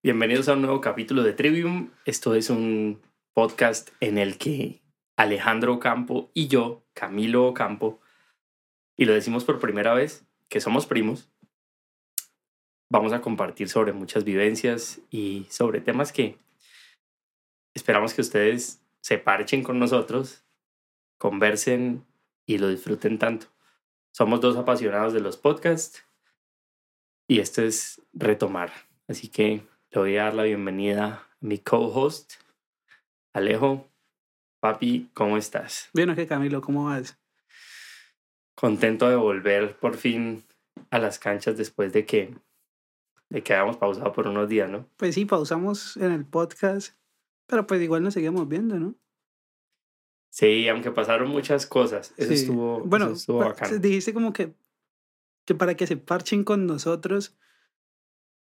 Bienvenidos a un nuevo capítulo de Trivium. Esto es un podcast en el que Alejandro Ocampo y yo, Camilo Ocampo, y lo decimos por primera vez, que somos primos, vamos a compartir sobre muchas vivencias y sobre temas que esperamos que ustedes se parchen con nosotros, conversen y lo disfruten tanto. Somos dos apasionados de los podcasts y esto es retomar. Así que le voy a dar la bienvenida a mi co-host, Alejo. Papi, ¿cómo estás? Bien, aquí Camilo, ¿cómo vas? Contento de volver por fin a las canchas después de que habíamos pausado por unos días, ¿no? Pues sí, pausamos en el podcast, pero pues igual nos seguimos viendo, ¿no? Sí, aunque pasaron muchas cosas, eso sí. Eso estuvo bacán. Dijiste como que para que se parchen con nosotros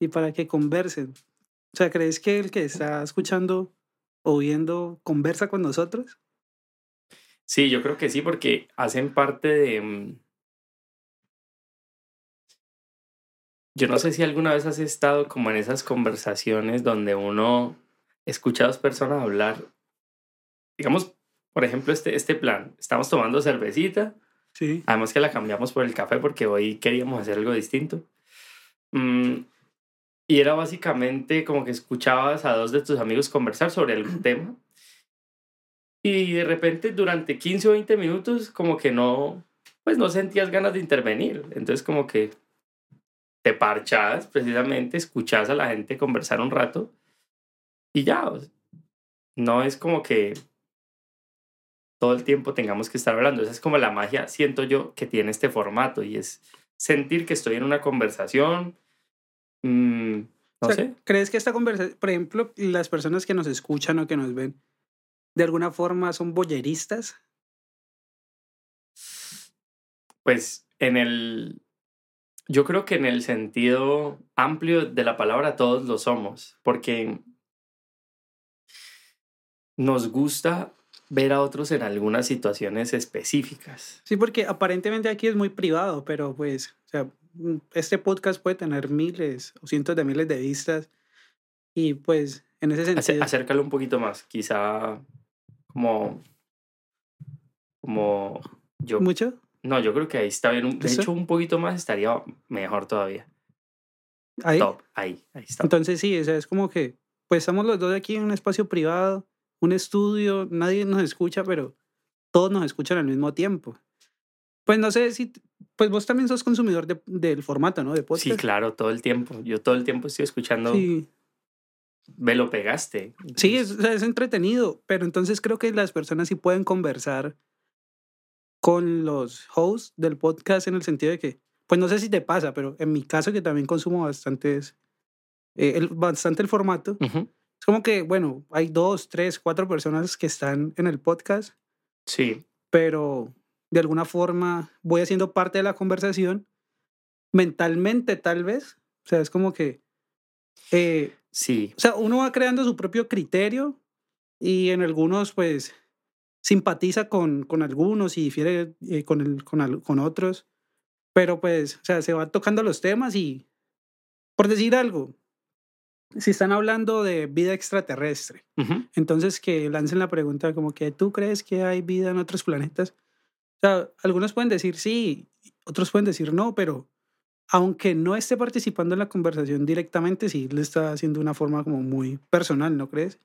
y para que conversen. O sea, ¿crees que el que está escuchando o viendo conversa con nosotros? Sí, yo creo que sí, porque hacen parte de... Yo no sé si alguna vez has estado como en esas conversaciones donde uno escucha a dos personas hablar. Digamos, por ejemplo, este plan. Estamos tomando cervecita. Sí. Además que la cambiamos por el café porque hoy queríamos hacer algo distinto. Y era básicamente como que escuchabas a dos de tus amigos conversar sobre algún tema. Y de repente durante 15 o 20 minutos como que no sentías ganas de intervenir. Entonces como que te parchabas precisamente, escuchabas a la gente conversar un rato y ya. O sea, no es como que todo el tiempo tengamos que estar hablando. Esa es como la magia, siento yo, que tiene este formato y es sentir que estoy en una conversación. No sé. ¿Crees que esta conversación, por ejemplo, las personas que nos escuchan o que nos ven, de alguna forma son voyeristas? Pues yo creo que en el sentido amplio de la palabra todos lo somos, porque nos gusta ver a otros en algunas situaciones específicas. Sí, porque aparentemente aquí es muy privado, pero pues, o sea, este podcast puede tener miles o cientos de miles de vistas y pues en ese sentido... Acércalo un poquito más, quizá como yo... ¿Mucho? No, yo creo que ahí está bien. De hecho, un poquito más estaría mejor todavía. ¿Ahí? Top, ahí está. Entonces sí, o sea, es como que pues estamos los dos aquí en un espacio privado, un estudio, nadie nos escucha, pero todos nos escuchan al mismo tiempo. Pues no sé si... Pues vos también sos consumidor del formato, ¿no? De podcast. Sí, claro, todo el tiempo. Yo todo el tiempo estoy escuchando... Sí. Me lo pegaste. Entonces. Sí, es entretenido, pero entonces creo que las personas sí pueden conversar con los hosts del podcast en el sentido de que... Pues no sé si te pasa, pero en mi caso que también consumo bastante el formato... Uh-huh. Es como que, bueno, hay 2, 3, 4 personas que están en el podcast. Sí. Pero de alguna forma voy haciendo parte de la conversación. Mentalmente, tal vez. O sea, es como que... sí. O sea, uno va creando su propio criterio y en algunos, pues, simpatiza con algunos y difiere con otros. Pero, pues, o sea, se va tocando los temas y... Por decir algo... Si están hablando de vida extraterrestre, uh-huh. Entonces que lancen la pregunta como que ¿tú crees que hay vida en otros planetas? O sea, algunos pueden decir sí, otros pueden decir no, pero aunque no esté participando en la conversación directamente, sí le está haciendo una forma como muy personal, ¿no crees?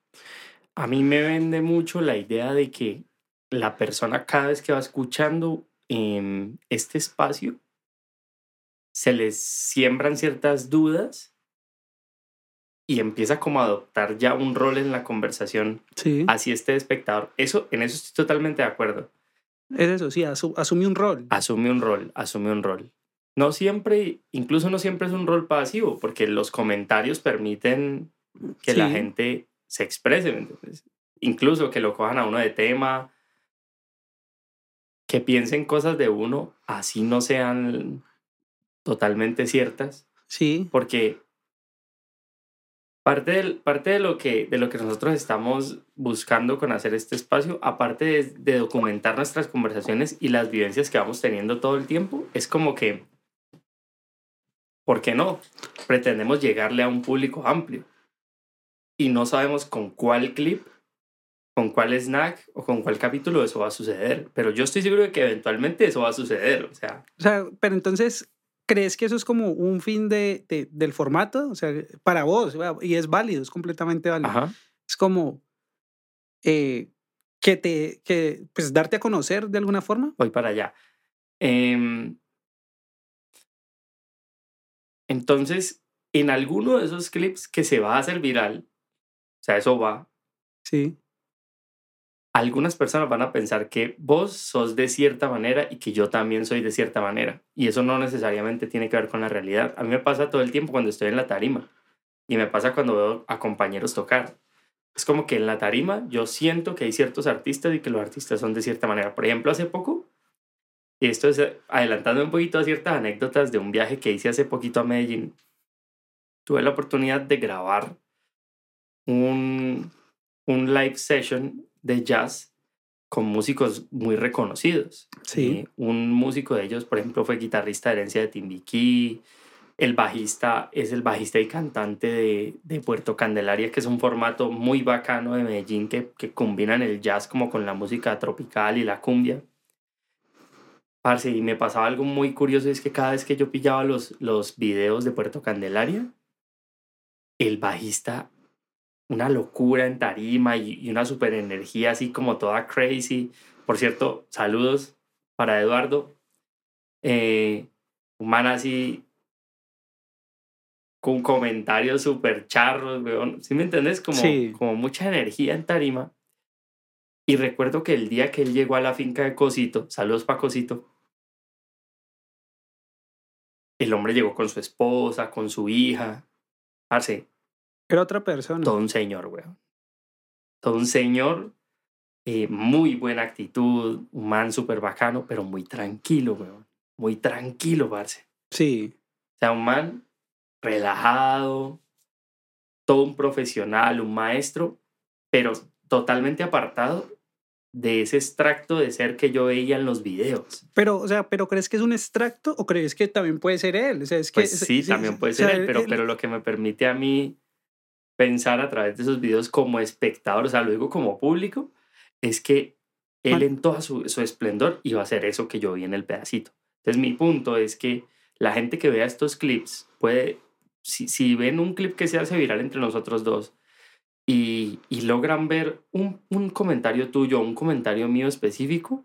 A mí me vende mucho la idea de que la persona cada vez que va escuchando en este espacio se les siembran ciertas dudas y empieza como a adoptar ya un rol en la conversación. Sí. Así este espectador. En eso estoy totalmente de acuerdo. Es eso, sí, asume un rol. Asume un rol. No siempre, incluso no siempre es un rol pasivo, porque los comentarios permiten que sí. La gente se exprese, ¿entendés? Incluso que lo cojan a uno de tema, que piensen cosas de uno, así no sean totalmente ciertas. Sí. Porque... Parte de lo que nosotros estamos buscando con hacer este espacio, aparte de documentar nuestras conversaciones y las vivencias que vamos teniendo todo el tiempo, es como que, ¿por qué no? Pretendemos llegarle a un público amplio. y no sabemos con cuál clip, con cuál snack o con cuál capítulo eso va a suceder. Pero yo estoy seguro de que eventualmente eso va a suceder. O sea pero entonces, ¿crees que eso es como un fin del formato? O sea, para vos, y es válido, es completamente válido. Ajá. Es como que darte a conocer de alguna forma. Voy para allá. Entonces, en alguno de esos clips que se va a hacer viral, o sea, eso va. Sí. Algunas personas van a pensar que vos sos de cierta manera y que yo también soy de cierta manera. Y eso no necesariamente tiene que ver con la realidad. A mí me pasa todo el tiempo cuando estoy en la tarima. Y me pasa cuando veo a compañeros tocar. Es como que en la tarima yo siento que hay ciertos artistas y que los artistas son de cierta manera. Por ejemplo, hace poco, y esto es adelantando un poquito a ciertas anécdotas de un viaje que hice hace poquito a Medellín, tuve la oportunidad de grabar un live session de jazz con músicos muy reconocidos. Sí. Un músico de ellos, por ejemplo, fue guitarrista de Herencia de Timbiquí. El bajista es el bajista y cantante de Puerto Candelaria, que es un formato muy bacano de Medellín que combinan el jazz como con la música tropical y la cumbia. Parce, y me pasaba algo muy curioso, es que cada vez que yo pillaba los videos de Puerto Candelaria, el bajista, una locura en tarima y una super energía así como toda crazy. Por cierto, saludos para Eduardo. Un man así con comentarios super charros, weón. ¿Sí me entendés? Como mucha energía en tarima. Y recuerdo que el día que él llegó a la finca de Cosito, saludos para Cosito, el hombre llegó con su esposa, con su hija. Parce, era otra persona. Todo un señor, weón. Todo un señor, muy buena actitud, un man súper bacano, pero muy tranquilo, weón. Muy tranquilo, parce. Sí. O sea, un man relajado, todo un profesional, un maestro, pero totalmente apartado de ese extracto de ser que yo veía en los videos. Pero, o sea, ¿pero crees que es un extracto o crees que también puede ser él? O sea, es que, pues sí, también puede ser él, pero lo que me permite a mí pensar a través de esos videos como espectador, o sea, lo digo como público, es que él en todo su esplendor iba a hacer eso que yo vi en el pedacito. Entonces mi punto es que la gente que vea estos clips puede, si ven un clip que se hace viral entre nosotros dos y logran ver un comentario tuyo, un comentario mío específico,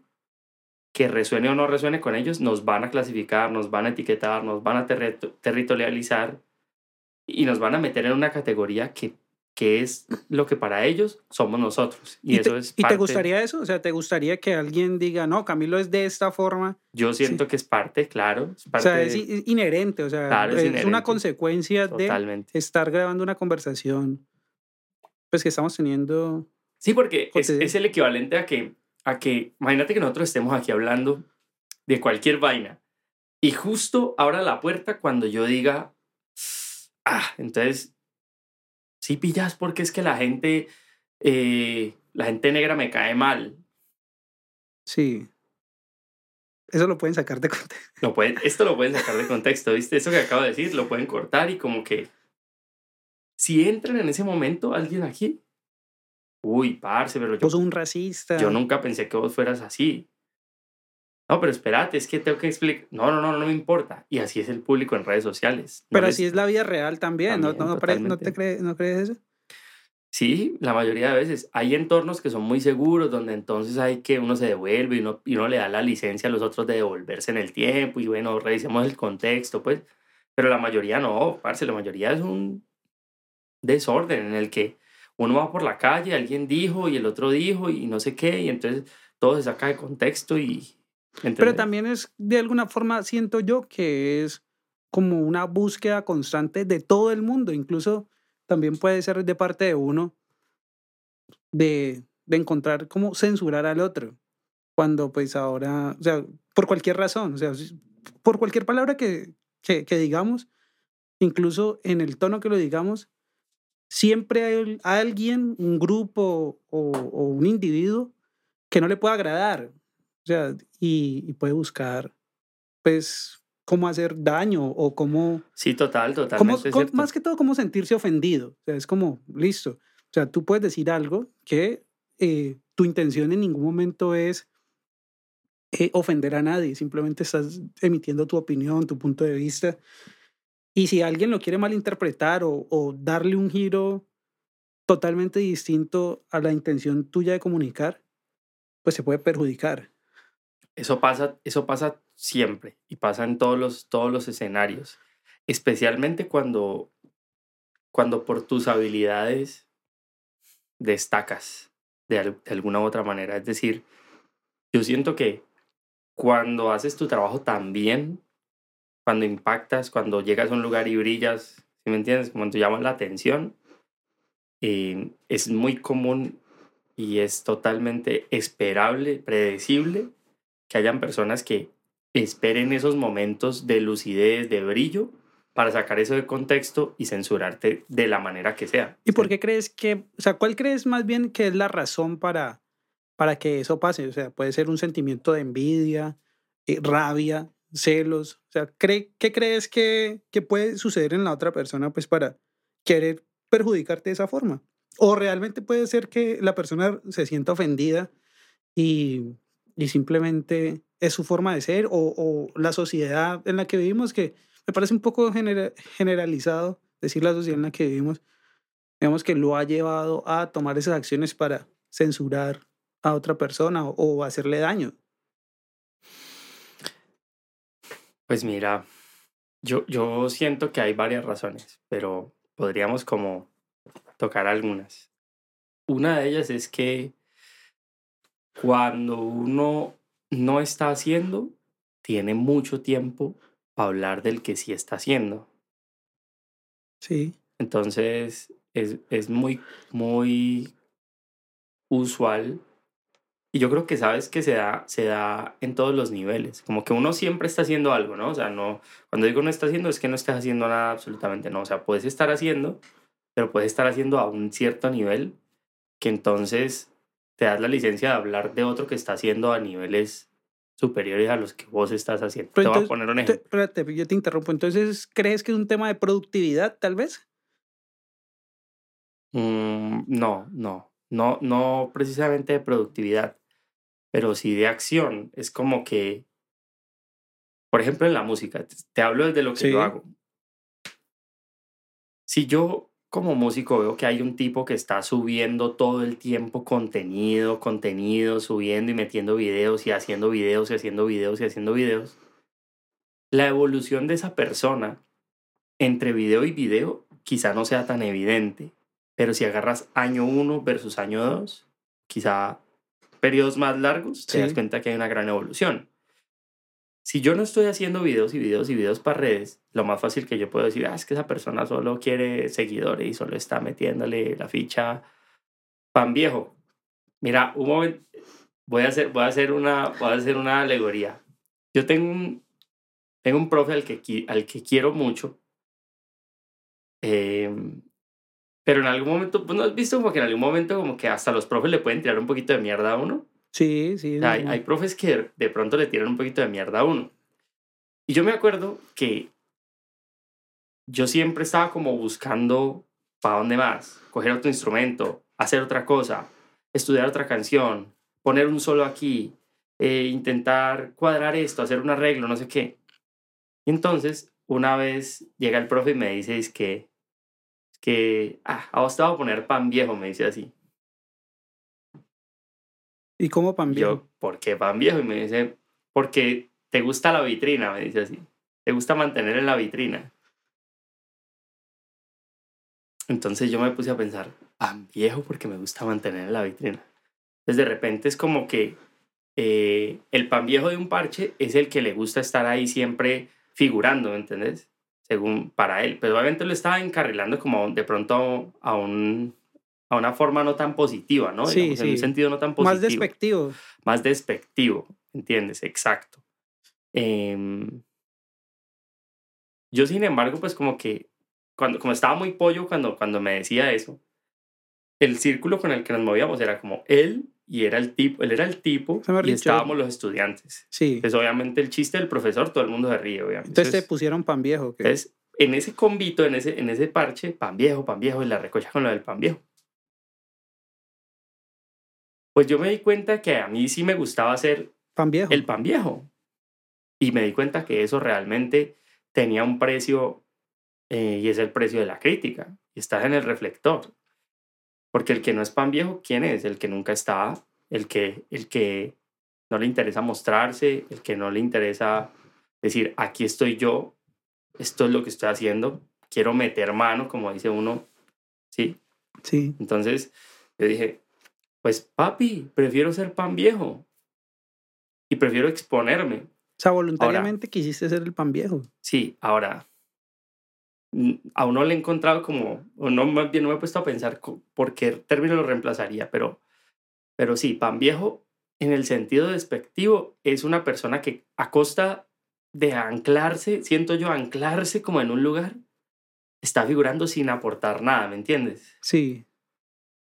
que resuene o no resuene con ellos, nos van a clasificar, nos van a etiquetar, nos van a territorializar, y nos van a meter en una categoría que es lo que para ellos somos nosotros. Y eso es parte. ¿Y te gustaría eso? O sea, ¿te gustaría que alguien diga, no, Camilo es de esta forma? Yo siento que es parte, claro. Es parte, o sea, es inherente. O sea, claro, es una consecuencia totalmente de estar grabando una conversación pues que estamos teniendo. Sí, porque es el equivalente a que, imagínate que nosotros estemos aquí hablando de cualquier vaina y justo abra la puerta cuando yo diga, entonces, sí pillas, porque es que la gente negra me cae mal. Sí. Eso lo pueden sacar de contexto. Esto lo pueden sacar de contexto, ¿viste? Eso que acabo de decir, lo pueden cortar y como que si entran en ese momento alguien aquí, uy, parce, pero yo... Vos sos un racista. Yo nunca pensé que vos fueras así. No, pero espérate, es que tengo que explicar. No me importa. Y así es el público en redes sociales. Pero así es la vida real también ¿no crees eso? Sí, la mayoría de veces. Hay entornos que son muy seguros, donde entonces hay que uno se devuelve y uno le da la licencia a los otros de devolverse en el tiempo y bueno, revisemos el contexto, pues. Pero la mayoría no, parce, la mayoría es un desorden en el que uno va por la calle, alguien dijo y el otro dijo y no sé qué, y entonces todo se saca de contexto y... ¿Entendés? Pero también es, de alguna forma, siento yo que es como una búsqueda constante de todo el mundo. Incluso también puede ser de parte de uno de encontrar cómo censurar al otro. Cuando pues ahora, o sea, por cualquier razón, o sea, por cualquier palabra que digamos, incluso en el tono que lo digamos, siempre hay alguien, un grupo o un individuo que no le pueda agradar. O sea, y puede buscar, pues, cómo hacer daño o cómo... Sí, totalmente cómo, más que todo, cómo sentirse ofendido. O sea, es como, listo. O sea, tú puedes decir algo que tu intención en ningún momento es ofender a nadie. Simplemente estás emitiendo tu opinión, tu punto de vista. Y si alguien lo quiere malinterpretar o darle un giro totalmente distinto a la intención tuya de comunicar, pues se puede perjudicar. Eso pasa siempre y pasa en todos los escenarios, especialmente cuando por tus habilidades destacas de alguna u otra manera. Es decir, yo siento que cuando haces tu trabajo tan bien, cuando impactas, cuando llegas a un lugar y brillas, ¿sí me entiendes? Cuando te llamas la atención, es muy común y es totalmente esperable, predecible, que hayan personas que esperen esos momentos de lucidez, de brillo, para sacar eso de contexto y censurarte de la manera que sea. ¿Y por qué crees que, o sea, cuál crees más bien que es la razón para que eso pase? O sea, puede ser un sentimiento de envidia, rabia, celos. O sea, ¿qué crees que puede suceder en la otra persona pues para querer perjudicarte de esa forma? ¿O realmente puede ser que la persona se sienta ofendida y simplemente es su forma de ser, o la sociedad en la que vivimos, que me parece un poco generalizado decir la sociedad en la que vivimos, digamos, que lo ha llevado a tomar esas acciones para censurar a otra persona o hacerle daño? Pues mira, yo siento que hay varias razones, pero podríamos como tocar algunas. Una de ellas es que cuando uno no está haciendo, tiene mucho tiempo para hablar del que sí está haciendo. Sí. Entonces, es muy, muy usual. Y yo creo que sabes que se da en todos los niveles. Como que uno siempre está haciendo algo, ¿no? O sea, no, cuando digo no está haciendo, es que no estás haciendo nada absolutamente, no. O sea, puedes estar haciendo, pero puedes estar haciendo a un cierto nivel que entonces te das la licencia de hablar de otro que está haciendo a niveles superiores a los que vos estás haciendo. Pero te entonces, voy a poner un ejemplo. Espérate, yo te interrumpo. Entonces, ¿crees que es un tema de productividad, tal vez? No precisamente de productividad, pero sí de acción. Es como que, por ejemplo, en la música, te hablo desde lo que yo hago. Si yo como músico veo que hay un tipo que está subiendo todo el tiempo contenido, subiendo y metiendo videos y haciendo videos y haciendo videos y haciendo videos. La evolución de esa persona entre video y video quizá no sea tan evidente, pero si agarras año 1 versus año 2, quizá periodos más largos, te das cuenta que hay una gran evolución. Si yo no estoy haciendo videos para redes, lo más fácil que yo puedo decir es que esa persona solo quiere seguidores y solo está metiéndole la ficha pan viejo. Mira, un momento, voy a hacer una alegoría. Yo tengo un profe al que quiero mucho, pero en algún momento, ¿no has visto como que en algún momento como que hasta los profes le pueden tirar un poquito de mierda a uno? Sí. Hay profes que de pronto le tiran un poquito de mierda a uno. Y yo me acuerdo que yo siempre estaba como buscando para dónde más, coger otro instrumento, hacer otra cosa, estudiar otra canción, poner un solo aquí, intentar cuadrar esto, hacer un arreglo, no sé qué. Y entonces, una vez llega el profe y me dice, es que a vos te voy a poner pan viejo, me dice así. ¿Y cómo pan viejo? Yo, ¿por qué pan viejo? Y me dice, porque te gusta la vitrina, me dice así. Te gusta mantener en la vitrina. Entonces yo me puse a pensar, pan viejo porque me gusta mantener en la vitrina. Entonces de repente es como que el pan viejo de un parche es el que le gusta estar ahí siempre figurando, ¿me entendés? Según para él. Pero obviamente lo estaba encarrilando como de pronto a una forma no tan positiva, ¿no? Sí, digamos, sí. En un sentido no tan positivo. Más despectivo, ¿entiendes? Exacto. Yo, sin embargo, pues como que, como estaba muy pollo cuando me decía eso, el círculo con el que nos movíamos era como él, y era el tipo, él era el tipo y estábamos los estudiantes. Sí. Entonces, obviamente, el chiste del profesor, todo el mundo se ríe, obviamente. Entonces te pusieron pan viejo. ¿Qué? Entonces, en ese convito, en ese parche, pan viejo, y la recocha con lo del pan viejo. Pues yo me di cuenta que a mí sí me gustaba hacer pan viejo. El pan viejo. Y me di cuenta que eso realmente tenía un precio, y es el precio de la crítica. Y estás en el reflector. Porque el que no es pan viejo, ¿quién es? El que nunca está, el que no le interesa mostrarse, el que no le interesa decir, aquí estoy yo, esto es lo que estoy haciendo, quiero meter mano, como dice uno. ¿Sí? Sí. Entonces yo dije, pues papi, prefiero ser pan viejo y prefiero exponerme. O sea, voluntariamente ahora, quisiste ser el pan viejo. Sí, ahora aún no le he encontrado como, o no, más bien no me he puesto a pensar por qué término lo reemplazaría, pero sí, pan viejo en el sentido despectivo es una persona que a costa de anclarse, siento yo, anclarse como en un lugar, está figurando sin aportar nada, ¿me entiendes? Sí.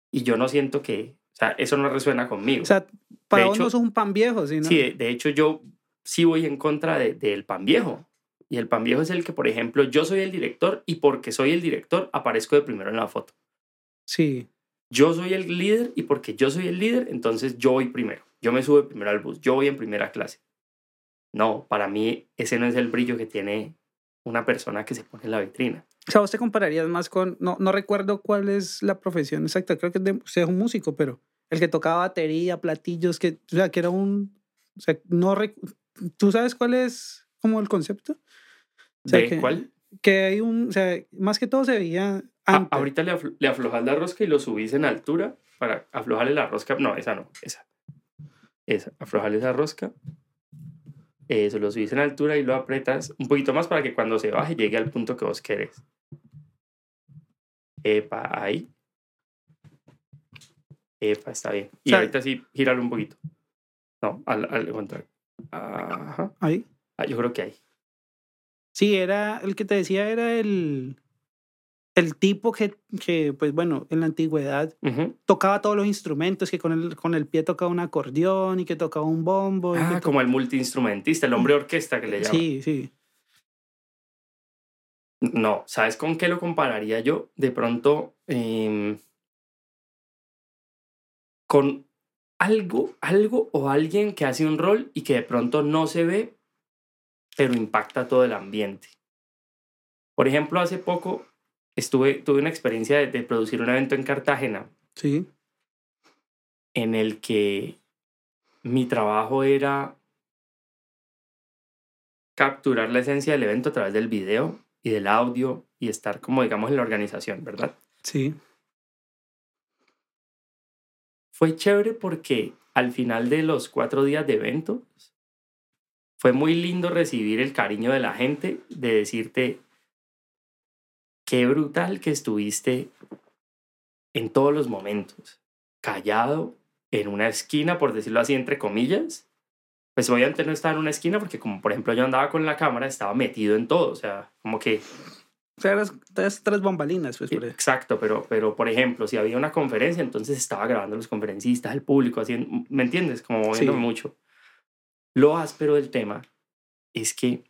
Y yo no siento que, o sea, eso no resuena conmigo. O sea, para vos no sos un pan viejo, sino... Sí, de hecho yo sí voy en contra del pan viejo. Y el pan viejo es el que, por ejemplo, yo soy el director y porque soy el director aparezco de primero en la foto. Sí. Yo soy el líder y porque yo soy el líder, entonces yo voy primero. Yo me subo primero al bus, yo voy en primera clase. No, para mí ese no es el brillo que tiene una persona que se pone en la vitrina. O sea, vos te compararías más con... No recuerdo cuál es la profesión exacta, creo que usted es un músico, pero el que tocaba batería, platillos, que, o sea, que era un... O sea, ¿tú sabes cuál es...? Como el concepto. O sea, ¿de cuál? Que hay un... O sea, más que todo se veía antes. Ahorita le aflojas la rosca y lo subís en altura para aflojarle la rosca. No, esa. Aflojarle esa rosca. Eso, lo subís en altura y lo apretas un poquito más para que cuando se baje llegue al punto que vos querés. Epa, ahí. Epa, está bien. Y ¿sabe? Ahorita sí, gíralo un poquito. No, al contrario. Ajá. Ahí. Ah, yo creo que hay. Sí, era el que te decía, era el tipo que, pues bueno, en la antigüedad tocaba todos los instrumentos, que con el pie tocaba un acordeón y que tocaba un bombo. Ah, como el multiinstrumentista, el hombre orquesta que le llaman. Sí, sí. No, ¿sabes con qué lo compararía yo? De pronto, con algo o alguien que hace un rol y que de pronto no se ve, pero impacta todo el ambiente. Por ejemplo, hace poco tuve una experiencia de producir un evento en Cartagena. Sí. En el que mi trabajo era capturar la esencia del evento a través del video y del audio y estar como, digamos, en la organización, ¿verdad? Sí. Fue chévere porque al final de los 4 días de evento... Fue muy lindo recibir el cariño de la gente, de decirte qué brutal que estuviste en todos los momentos, callado, en una esquina, por decirlo así, entre comillas. Pues obviamente no estaba en una esquina porque, como por ejemplo yo andaba con la cámara, estaba metido en todo, o sea, como que... O sea, eras tres bambalinas. Pues, exacto, pero por ejemplo, si había una conferencia, entonces estaba grabando a los conferencistas, el público, haciendo, ¿me entiendes? Como moviéndome mucho. Lo áspero del tema es que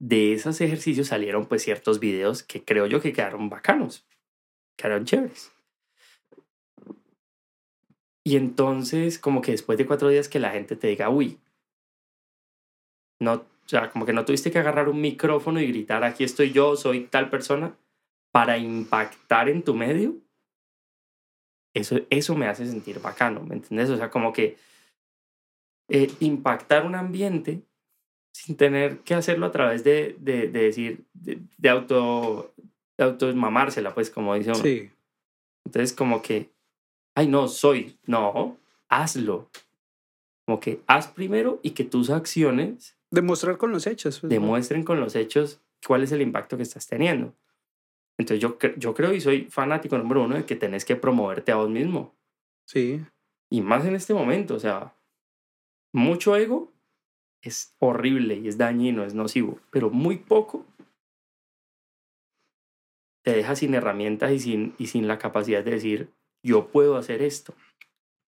de esos ejercicios salieron pues ciertos videos que creo yo que quedaron bacanos, quedaron chéveres. Y entonces como que después de 4 días que la gente te diga, uy, no, o sea, como que no tuviste que agarrar un micrófono y gritar, aquí estoy yo, soy tal persona, para impactar en tu medio, eso me hace sentir bacano, ¿me entiendes? O sea, como que impactar un ambiente sin tener que hacerlo a través de decir, de automamársela, pues, como dice uno. Sí. Entonces, como que, ay, no, no, hazlo. Como que haz primero y que tus acciones... Demostrar con los hechos. Pues, demuestren con los hechos cuál es el impacto que estás teniendo. Entonces, yo creo y soy fanático número 1 de que tenés que promoverte a vos mismo. Sí. Y más en este momento, o sea... Mucho ego es horrible y es dañino, es nocivo, pero muy poco te deja sin herramientas y sin la capacidad de decir, yo puedo hacer esto.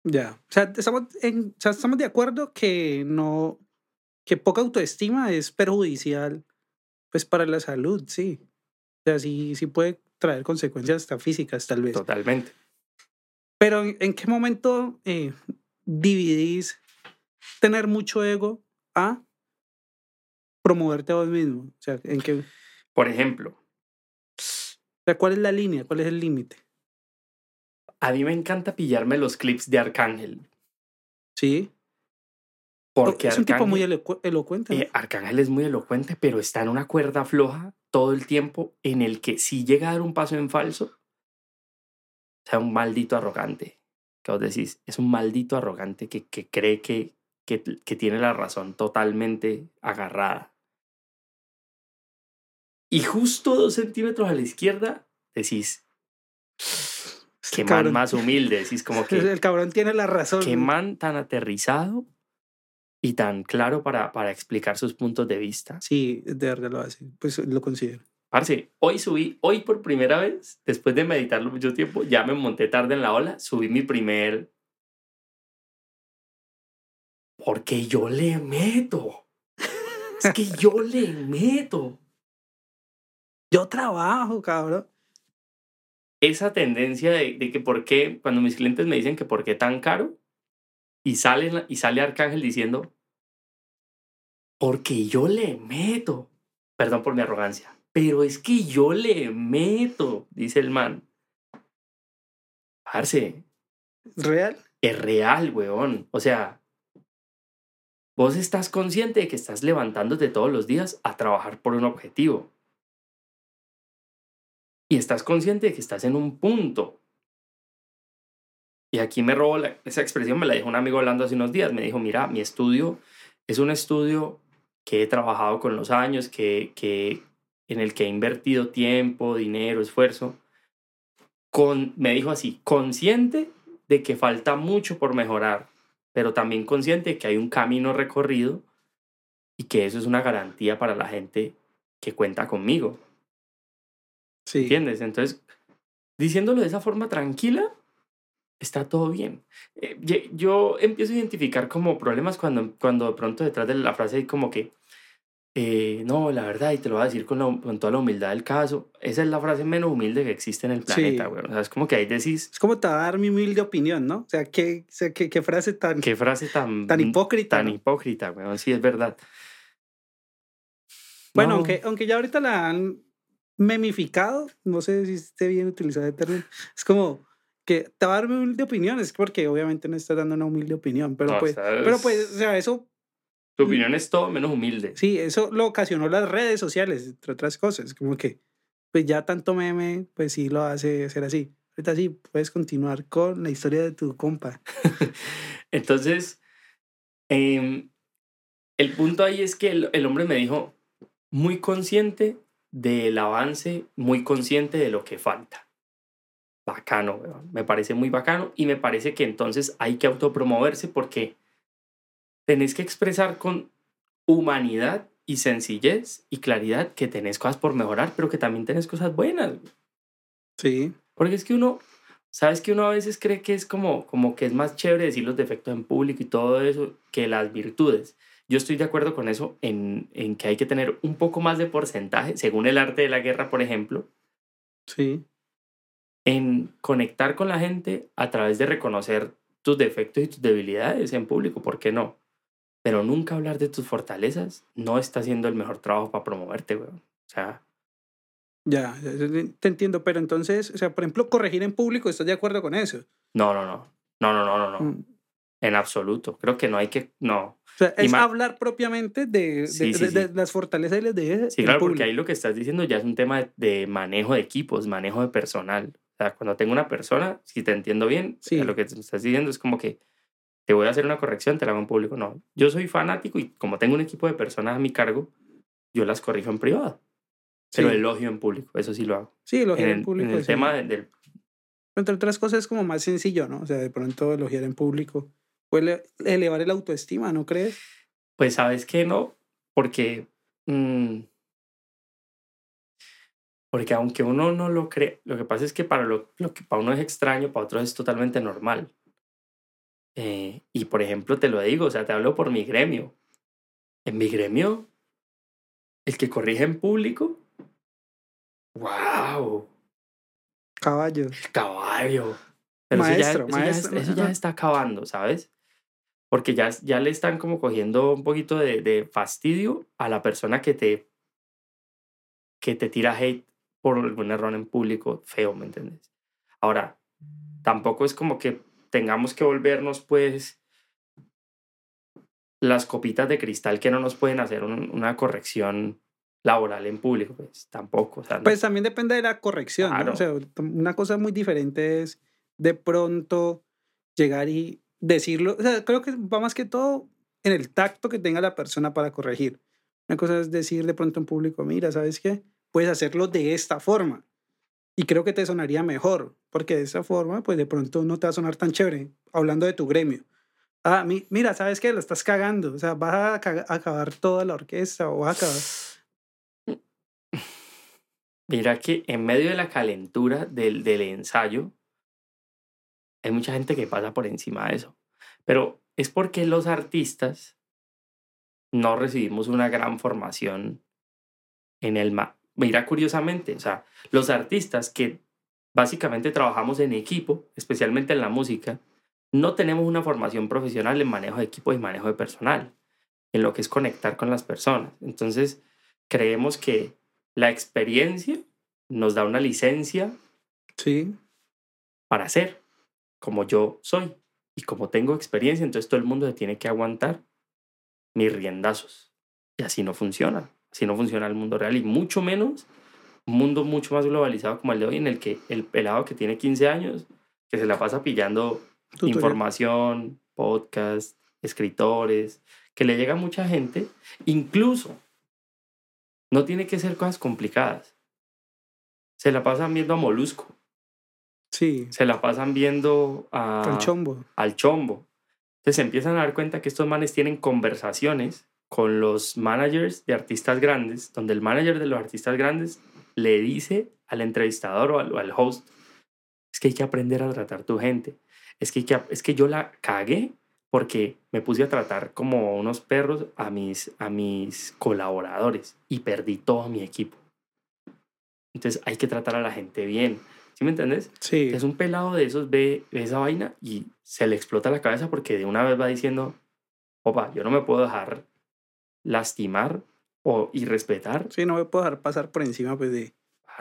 Ya. O sea, estamos de acuerdo que no, que poca autoestima es perjudicial pues para la salud, sí. O sea, sí puede traer consecuencias hasta físicas, tal vez. Totalmente. Pero ¿en qué momento dividís tener mucho ego a promoverte a vos mismo? O sea, ¿en qué? Por ejemplo. O sea, ¿cuál es la línea? ¿Cuál es el límite? A mí me encanta pillarme los clips de Arcángel. Sí. Porque es un tipo muy elocuente. ¿No? Arcángel es muy elocuente, pero está en una cuerda floja todo el tiempo, en el que si llega a dar un paso en falso, o sea, un maldito arrogante. ¿Qué vos decís? Es un maldito arrogante que cree que tiene la razón totalmente agarrada. Y justo 2 centímetros a la izquierda, decís... Qué man más humilde, decís como que... El cabrón tiene la razón. Qué man tan aterrizado y tan claro para explicar sus puntos de vista. Sí, de verdad lo hace, pues lo considero. Parce, hoy por primera vez, después de meditarlo mucho tiempo, ya me monté tarde en la ola, subí mi primer... Porque yo le meto. Es que yo le meto. Yo trabajo, cabrón. Esa tendencia de que por qué, cuando mis clientes me dicen que por qué tan caro, y sale Arcángel diciendo, porque yo le meto. Perdón por mi arrogancia, pero es que yo le meto, dice el man. Parce. ¿Real? Es real, weón. O sea, vos estás consciente de que estás levantándote todos los días a trabajar por un objetivo. Y estás consciente de que estás en un punto. Y aquí me robo esa expresión, me la dijo un amigo hablando hace unos días. Me dijo, mira, mi estudio es un estudio que he trabajado con los años, en el que he invertido tiempo, dinero, esfuerzo. Me dijo así, consciente de que falta mucho por mejorar, pero también consciente de que hay un camino recorrido y que eso es una garantía para la gente que cuenta conmigo. Sí. ¿Entiendes? Entonces, diciéndolo de esa forma tranquila, está todo bien. Yo empiezo a identificar como problemas cuando de pronto detrás de la frase hay como que no, la verdad, y te lo voy a decir con toda la humildad del caso. Esa es la frase menos humilde que existe en el planeta, güey. Sí. O sea, es como que ahí decís... Es como te va a dar mi humilde opinión, ¿no? O sea, qué frase tan... Qué frase tan hipócrita. Tan, ¿no? Hipócrita, güey. Sí, es verdad. Bueno, no. aunque ya ahorita la han... memificado, no sé si esté bien utilizado el término, es como que te va a dar una humilde opinión, es porque obviamente no estás dando una humilde opinión, pero no, pues, ¿sabes? Pero pues, o sea, eso... Tu opinión es todo menos humilde. Sí, eso lo ocasionó las redes sociales, entre otras cosas, como que pues ya tanto meme, pues sí lo hace ser así. Ahorita sí, puedes continuar con la historia de tu compa. Entonces, el punto ahí es que el hombre me dijo, muy consciente... del avance, muy consciente de lo que falta. Bacano, weón. Me parece muy bacano y me parece que entonces hay que autopromoverse porque tenés que expresar con humanidad y sencillez y claridad que tenés cosas por mejorar, pero que también tenés cosas buenas. Weón. Sí. Porque es que uno, sabes que uno a veces cree que es como que es más chévere decir los defectos en público y todo eso que las virtudes. Yo estoy de acuerdo con eso en que hay que tener un poco más de porcentaje, según el arte de la guerra, por ejemplo. Sí. En conectar con la gente a través de reconocer tus defectos y tus debilidades en público, ¿por qué no? Pero nunca hablar de tus fortalezas no está haciendo el mejor trabajo para promoverte, weón. O sea... Ya, te entiendo, pero entonces, o sea, por ejemplo, corregir en público, ¿estás de acuerdo con eso? No. En absoluto. Creo que no hay que... No. O sea, es hablar propiamente de las fortalezas y las debilidades. Sí, claro, porque ahí lo que estás diciendo ya es un tema de manejo de equipos, manejo de personal. O sea, cuando tengo una persona, si te entiendo bien, sí. Lo que te estás diciendo es como que te voy a hacer una corrección, te la hago en público. No, yo soy fanático y como tengo un equipo de personas a mi cargo, yo las corrijo en privado. Pero elogio en público, eso sí lo hago. Sí, elogio en público. En el tema del... Entre otras cosas es como más sencillo, ¿no? O sea, de pronto elogiar en público puede elevar el autoestima, ¿no crees? Pues sabes que no, porque aunque uno no lo cree, lo que pasa es que para uno es extraño, para otro es totalmente normal. Y por ejemplo, te lo digo, o sea, te hablo por mi gremio. En mi gremio, el que corrige en público, ¡wow! Caballo. Pero maestro, eso ya está acabando, ¿sabes? Porque ya le están como cogiendo un poquito de fastidio a la persona que te tira hate por algún error en público feo, ¿me entiendes? Ahora, tampoco es como que tengamos que volvernos, pues, las copitas de cristal que no nos pueden hacer una corrección laboral en público, pues, tampoco. O sea, pues también depende de la corrección, claro, ¿no? O sea, una cosa muy diferente es de pronto llegar y decirlo. O sea, creo que va más que todo en el tacto que tenga la persona para corregir. Una cosa es decir de pronto en público, mira, ¿sabes qué? Puedes hacerlo de esta forma. Y creo que te sonaría mejor, porque de esa forma, pues de pronto no te va a sonar tan chévere, hablando de tu gremio. Ah, mira, ¿sabes qué? La estás cagando. O sea, vas a acabar toda la orquesta o vas a acabar... Mira que en medio de la calentura del ensayo, hay mucha gente que pasa por encima de eso. Pero es porque los artistas no recibimos una gran formación en el... Mira, curiosamente, o sea, los artistas que básicamente trabajamos en equipo, especialmente en la música, no tenemos una formación profesional en manejo de equipo y manejo de personal, en lo que es conectar con las personas. Entonces, creemos que la experiencia nos da una licencia, sí, para ser como yo soy. Y como tengo experiencia, entonces todo el mundo se tiene que aguantar mis riendazos. Y así no funciona. Si no funciona el mundo real, y mucho menos un mundo mucho más globalizado como el de hoy, en el que el pelado que tiene 15 años, que se la pasa pillando tutorial, información, podcast, escritores, que le llega a mucha gente, incluso no tiene que ser cosas complicadas. Se la pasan viendo a Molusco. Sí. Se la pasan viendo al Chombo. Entonces se empiezan a dar cuenta que estos manes tienen conversaciones con los managers de artistas grandes, donde el manager de los artistas grandes le dice al entrevistador o al host, es que hay que aprender a tratar tu gente, es que yo la cagué porque me puse a tratar como unos perros a mis colaboradores y perdí todo mi equipo. Entonces hay que tratar a la gente bien, ¿sí me entiendes? Sí. Es un pelado de esos, ve esa vaina y se le explota la cabeza, porque de una vez va diciendo, opa, yo no me puedo dejar lastimar o irrespetar. Sí, no me puedo dejar pasar por encima, pues, de...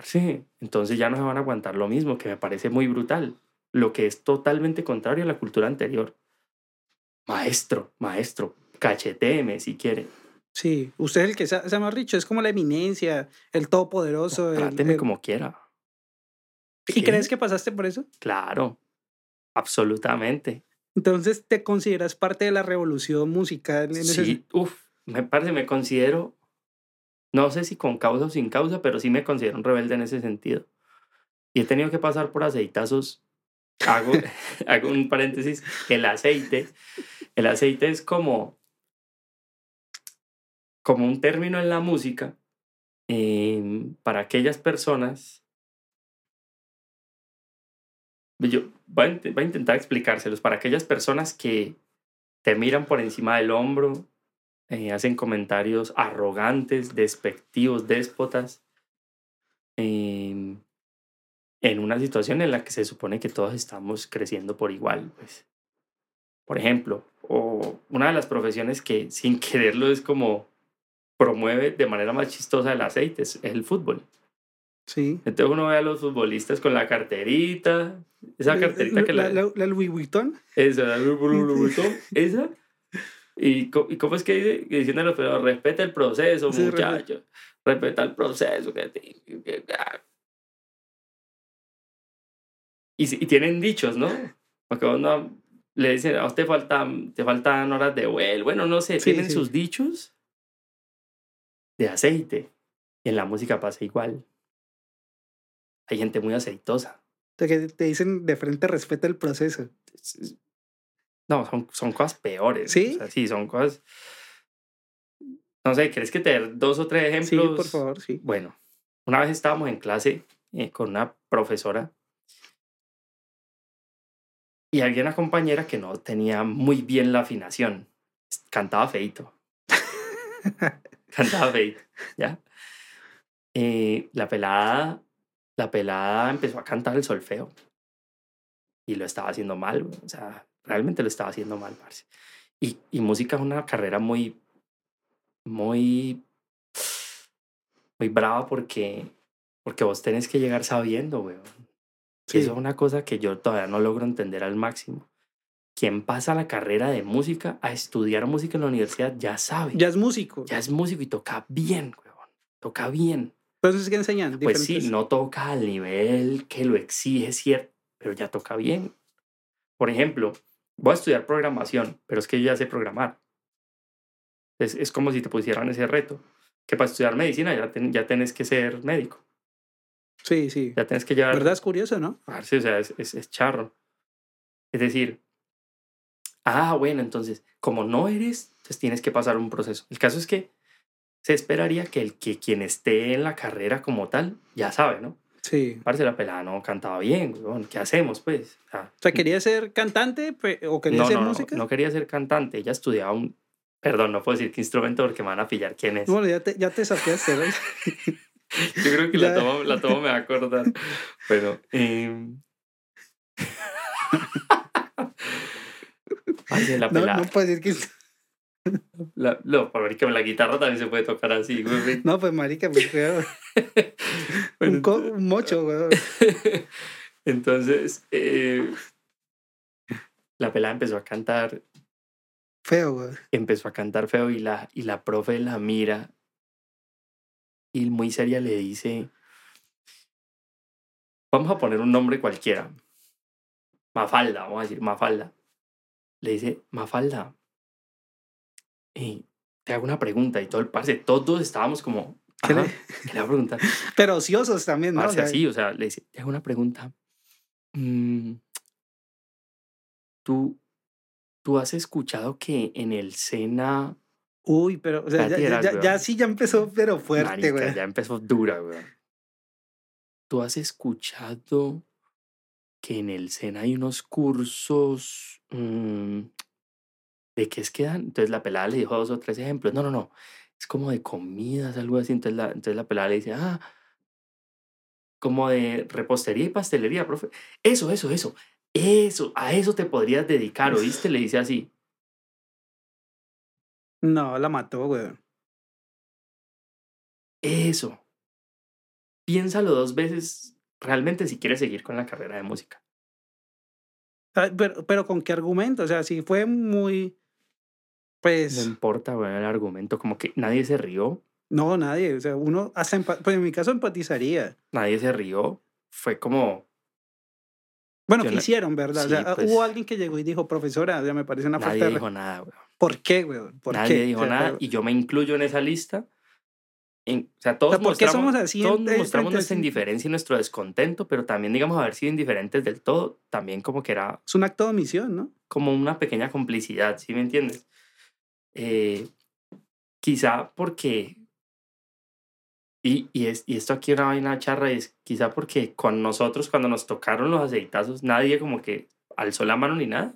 Sí, entonces ya no se van a aguantar lo mismo, que me parece muy brutal. Lo que es totalmente contrario a la cultura anterior. Maestro, cachetéeme si quiere. Sí, usted es el que se me ha dicho, es como la eminencia, el todopoderoso. No, tráteme como quiera. ¿Y ¿sí? crees que pasaste por eso? Claro, absolutamente. Entonces, ¿te consideras parte de la revolución musical? Sí, me considero, no sé si con causa o sin causa, pero sí me considero un rebelde en ese sentido. Y he tenido que pasar por aceitazos. Hago un paréntesis. El aceite es como un término en la música para aquellas personas. Yo voy a intentar explicárselos. Para aquellas personas que te miran por encima del hombro, hacen comentarios arrogantes, despectivos, déspotas, en una situación en la que se supone que todos estamos creciendo por igual, pues. Por ejemplo, o una de las profesiones que sin quererlo es como promueve de manera más chistosa el aceite es el fútbol. Sí. Entonces uno ve a los futbolistas con la carterita, esa carterita que la Louis Vuitton. Esa, la Louis Vuitton, esa. ¿Y cómo es que dice? Diciéndolo, pero respeta el proceso, sí, muchachos. Respeta el proceso. Y tienen dichos, ¿no? Porque uno le dicen, a usted te faltan horas de vuelo. Bueno, no sé, sí, tienen sus dichos de aceite. Y en la música pasa igual. Hay gente muy aceitosa. Que te dicen de frente, respeta el proceso. No, son cosas peores. ¿Sí? O sea, sí, son cosas... No sé, ¿quieres que te dé 2 o 3 ejemplos? Sí, por favor, sí. Bueno, una vez estábamos en clase con una profesora Y había una compañera que no tenía muy bien la afinación. Cantaba feito. Cantaba feito, ¿ya? La pelada empezó a cantar el solfeo. Y lo estaba haciendo mal, o sea, realmente lo estaba haciendo mal, parce. Y música es una carrera muy, muy, muy brava porque vos tenés que llegar sabiendo, weón. Sí. Eso es una cosa que yo todavía no logro entender al máximo. Quien pasa la carrera de música a estudiar música en la universidad ya sabe. Ya es músico. Ya es músico y toca bien, weón. Toca bien. Pero eso es que enseñan. Pues diferentes. Sí, no toca al nivel que lo exige, cierto, pero ya toca bien. Por ejemplo, voy a estudiar programación, pero es que yo ya sé programar. Es como si te pusieran ese reto. Que para estudiar medicina ya tenés que ser médico. Sí, sí. Ya tenés que llevar... ¿Verdad? Es curioso, ¿no? Sí, o sea, es charro. Es decir, bueno, entonces, como no eres, entonces tienes que pasar un proceso. El caso es que se esperaría que quien esté en la carrera como tal ya sabe, ¿no? Sí. Parce, la pelada no cantaba bien, bueno, ¿qué hacemos, pues? O sea, ¿quería ser cantante o quería hacer música? No, no quería ser cantante. Ella estudiaba Perdón, no puedo decir qué instrumento porque me van a pillar quién es. Bueno, ya te saqueaste, ¿verdad? Yo creo que la toma me va a acordar. Bueno, parce, la pelada. No, no puedo decir que... No, marica, la guitarra también se puede tocar así, güey. No, pues marica, pues creo. Bueno, un mocho, güey. Entonces, la pelada empezó a cantar feo, güey. Empezó a cantar feo y la profe la mira y muy seria le dice: vamos a poner un nombre cualquiera. Mafalda, vamos a decir Mafalda. Le dice: Mafalda, y te hago una pregunta. Y todo el parce, todos estábamos como, ¿qué le va a preguntar? Pero ociosos también, ¿no? Parce, así, o sea, le dice, te hago una pregunta. ¿Tú has escuchado que en el Sena... Uy, pero, o sea, ya empezó, pero fuerte, marica, güey. Ya empezó dura, güey. ¿Tú has escuchado que en el Sena hay unos cursos... ¿de qué es que dan? Entonces la pelada le dijo 2 o 3 ejemplos. No. Es como de comidas, algo así. Entonces la pelada le dice, como de repostería y pastelería, profe. Eso. A eso te podrías dedicar, ¿oíste? Le dice así. No, la mató, güey. Eso. Piénsalo 2 veces realmente si quieres seguir con la carrera de música. Pero ¿con qué argumento? O sea, si fue muy... Pues... No importa, bueno, el argumento, como que nadie se rió. No, nadie, o sea, uno hasta, pues en mi caso empatizaría. Nadie se rió, fue como... Bueno, ¿qué hicieron, verdad? Sí, o sea, pues, hubo alguien que llegó y dijo, profesora, ya me parece una falta de... Nadie dijo nada, weón. ¿Por qué, weón? Nadie dijo nada, y yo me incluyo en esa lista. O sea, todos mostramos nuestra indiferencia y nuestro descontento, pero también, digamos, haber sido indiferentes del todo, también como que era... Es un acto de omisión, ¿no? Como una pequeña complicidad, ¿sí me entiendes? Quizá porque... Y esto aquí es una vaina charra, es quizá porque con nosotros, cuando nos tocaron los aceitazos, nadie como que alzó la mano ni nada.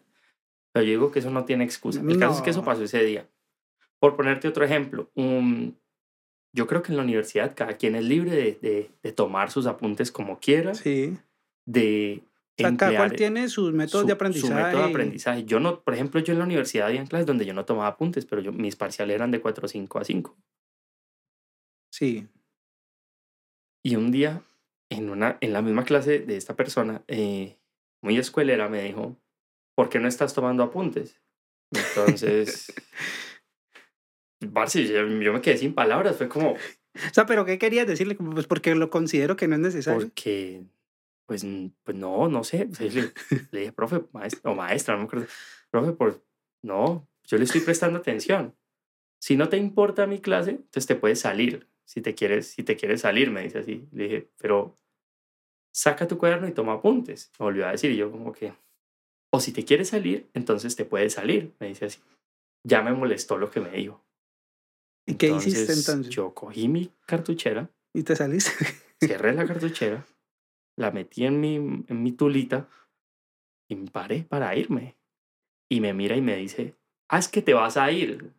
Pero yo digo que eso no tiene excusa. El caso es que eso pasó ese día. Por ponerte otro ejemplo, yo creo que en la universidad cada quien es libre de tomar sus apuntes como quiera. Sí. De cada cual tiene sus métodos de aprendizaje. Su método de aprendizaje. Yo no, por ejemplo, yo en la universidad había clases donde yo no tomaba apuntes, pero mis parciales eran de 4:5 a 5. Sí. Y un día, en la misma clase de esta persona, muy escuelera, me dijo, ¿por qué no estás tomando apuntes? Entonces... Parce, yo me quedé sin palabras, fue como... O sea, ¿pero qué querías decirle? Pues porque lo considero que no es necesario. Porque, pues no sé. O sea, le dije, profe, maestra, no me acuerdo. Profe, no, yo le estoy prestando atención. Si no te importa mi clase, entonces te puedes salir. Si te quieres salir, me dice así. Le dije, pero saca tu cuaderno y toma apuntes. Me volvió a decir y yo como que... O si te quieres salir, entonces te puedes salir, me dice así. Ya me molestó lo que me dijo. ¿Y qué hiciste entonces? Yo cogí mi cartuchera. ¿Y te saliste? Cerré la cartuchera, la metí en mi tulita y me paré para irme. Y me mira y me dice, es que te vas a ir.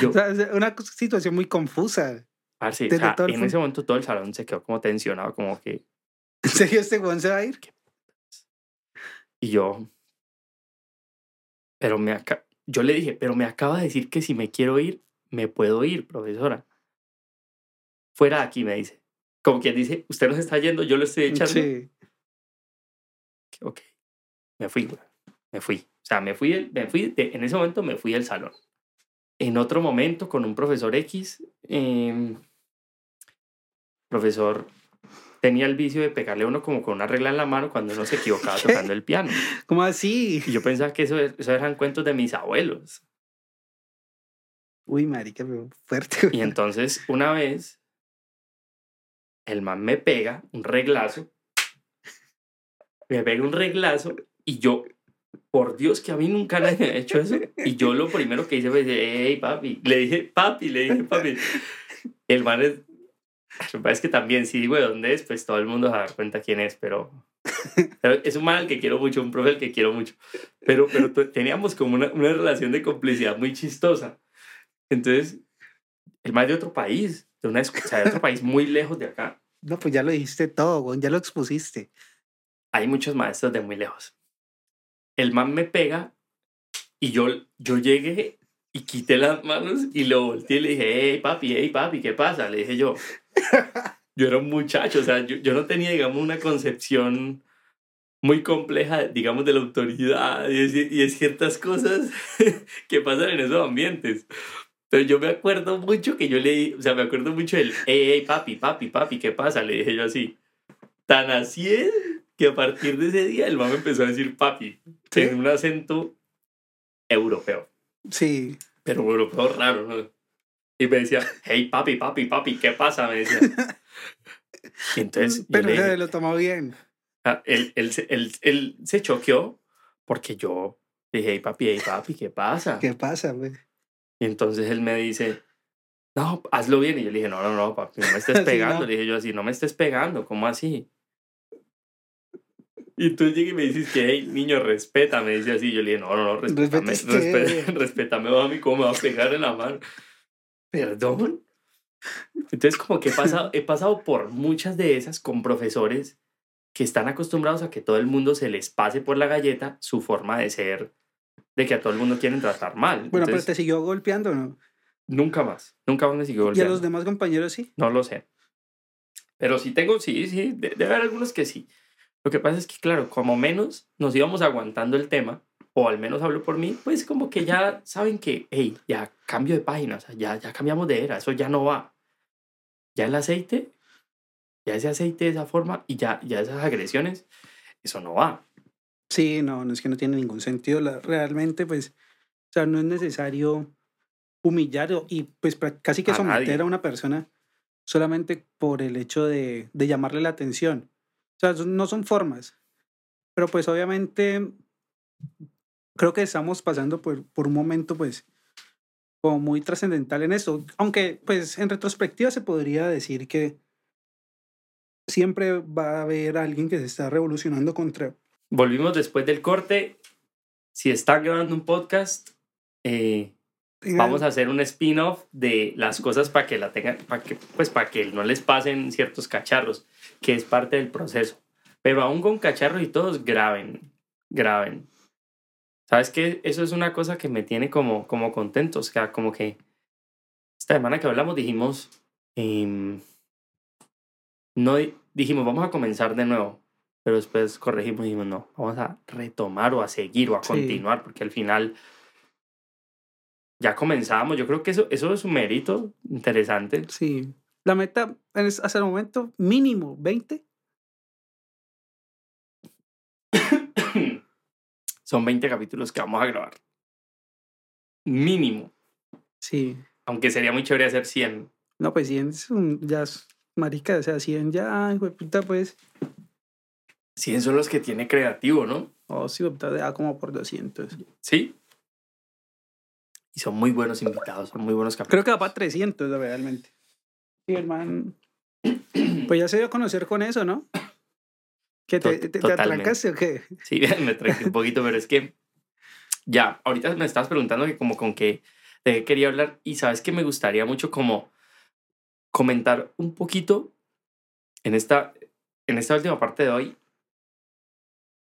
Yo, o sea, es una situación muy confusa. Ah, sí, o sea, en ese momento todo el salón se quedó como tensionado, como que... ¿En serio este Juan se va a ir? Y yo... Yo le dije, pero me acaba de decir que si me quiero ir, me puedo ir, profesora. Fuera de aquí, me dice. Como quien dice, usted nos está yendo, yo lo estoy echando. Sí. Ok, me fui. O sea, en ese momento me fui del salón. En otro momento, con un profesor X, profesor tenía el vicio de pegarle a uno como con una regla en la mano cuando uno se equivocaba tocando el piano. ¿Cómo así? Y yo pensaba que eso eran cuentos de mis abuelos. Uy, marica, pero fuerte. Y entonces, una vez, el man me pega un reglazo. Y yo, por Dios, que a mí nunca nadie me ha hecho eso. Y yo lo primero que hice fue decir, hey, papi. Le dije, papi. El man es... Es que también, si digo de dónde es, pues todo el mundo se va a dar cuenta quién es, pero es un man al que quiero mucho, un profe al que quiero mucho. Pero teníamos como una relación de complicidad muy chistosa. Entonces, el man de otro país, de otro país muy lejos de acá. No, pues ya lo dijiste todo, ya lo expusiste. Hay muchos maestros de muy lejos. El man me pega y yo llegué y quité las manos y lo volteé y le dije, hey papi, ¿qué pasa? Le dije yo. Yo era un muchacho, o sea, yo no tenía, digamos, una concepción muy compleja, digamos, de la autoridad y de ciertas cosas que pasan en esos ambientes. Pero yo me acuerdo mucho que yo le dije, o sea, me acuerdo mucho del, hey, papi, ¿qué pasa? Le dije yo así. Tan así es que a partir de ese día el mamá empezó a decir papi, ¿sí? En un acento europeo. Sí. Pero europeo raro, ¿no? Y me decía, hey, papi, ¿qué pasa? Me decía. Entonces, pero se lo tomó bien. Él se choqueó porque yo dije, hey, papi, ¿qué pasa? ¿Qué pasa, güey? Y entonces él me dice, no, hazlo bien. Y yo le dije, no, papi, no me estés pegando. Sí, no. Le dije yo así, no me estés pegando, ¿cómo así? Y tú llegas y me dices que, hey, niño, respétame. Dice así, yo le dije, no, respétame, mami, ¿cómo me va a pegar en la mano? ¿Perdón? Entonces, como que he pasado por muchas de esas con profesores que están acostumbrados a que todo el mundo se les pase por la galleta su forma de ser, de que a todo el mundo quieren tratar mal. Bueno, entonces, pero ¿te siguió golpeando o no? Nunca más me siguió golpeando. ¿Y a los demás compañeros sí? No lo sé. Pero sí, debe haber algunos que sí. Lo que pasa es que, claro, como menos nos íbamos aguantando el tema, o al menos hablo por mí, pues como que ya saben que, hey, ya cambio de página, o sea, ya cambiamos de era, eso ya no va. Ya el aceite, ya ese aceite de esa forma y ya esas agresiones, eso no va. Sí, no es que no tiene ningún sentido. Realmente, pues, o sea, no es necesario humillar y pues casi que someter a una persona solamente por el hecho de llamarle la atención. O sea, no son formas. Pero pues obviamente... Creo que estamos pasando por un momento, pues, como muy trascendental en esto. Aunque, pues, en retrospectiva se podría decir que siempre va a haber alguien que se está revolucionando contra... Volvimos después del corte. Si están grabando un podcast, vamos a hacer un spin-off de las cosas para que la tengan, para que no les pasen ciertos cacharros, que es parte del proceso. Pero aún con cacharros y todos, graben. ¿Sabes qué? Eso es una cosa que me tiene como contento. O sea, como que esta semana que hablamos dijimos, vamos a comenzar de nuevo. Pero después corregimos y dijimos, no, vamos a retomar o a seguir o a continuar. Sí. Porque al final ya comenzamos. Yo creo que eso es un mérito interesante. Sí. La meta es hasta el momento mínimo 20. Son 20 capítulos que vamos a grabar. Mínimo. Sí. Aunque sería muy chévere hacer 100. No, pues 100 es ya es marica. O sea, 100 ya, hijo de puta, pues. 100 son los que tiene creativo, ¿no? Oh, sí, opta de como por 200. Sí. Y son muy buenos invitados, son muy buenos capítulos. Creo que va para 300, realmente. Sí, hermano. Pues ya se dio a conocer con eso, ¿no? ¿Qué te atrancaste o qué? Sí, me tranqué un poquito, pero es que ya, ahorita me estabas preguntando que como con qué quería hablar y sabes que me gustaría mucho como comentar un poquito en esta última parte de hoy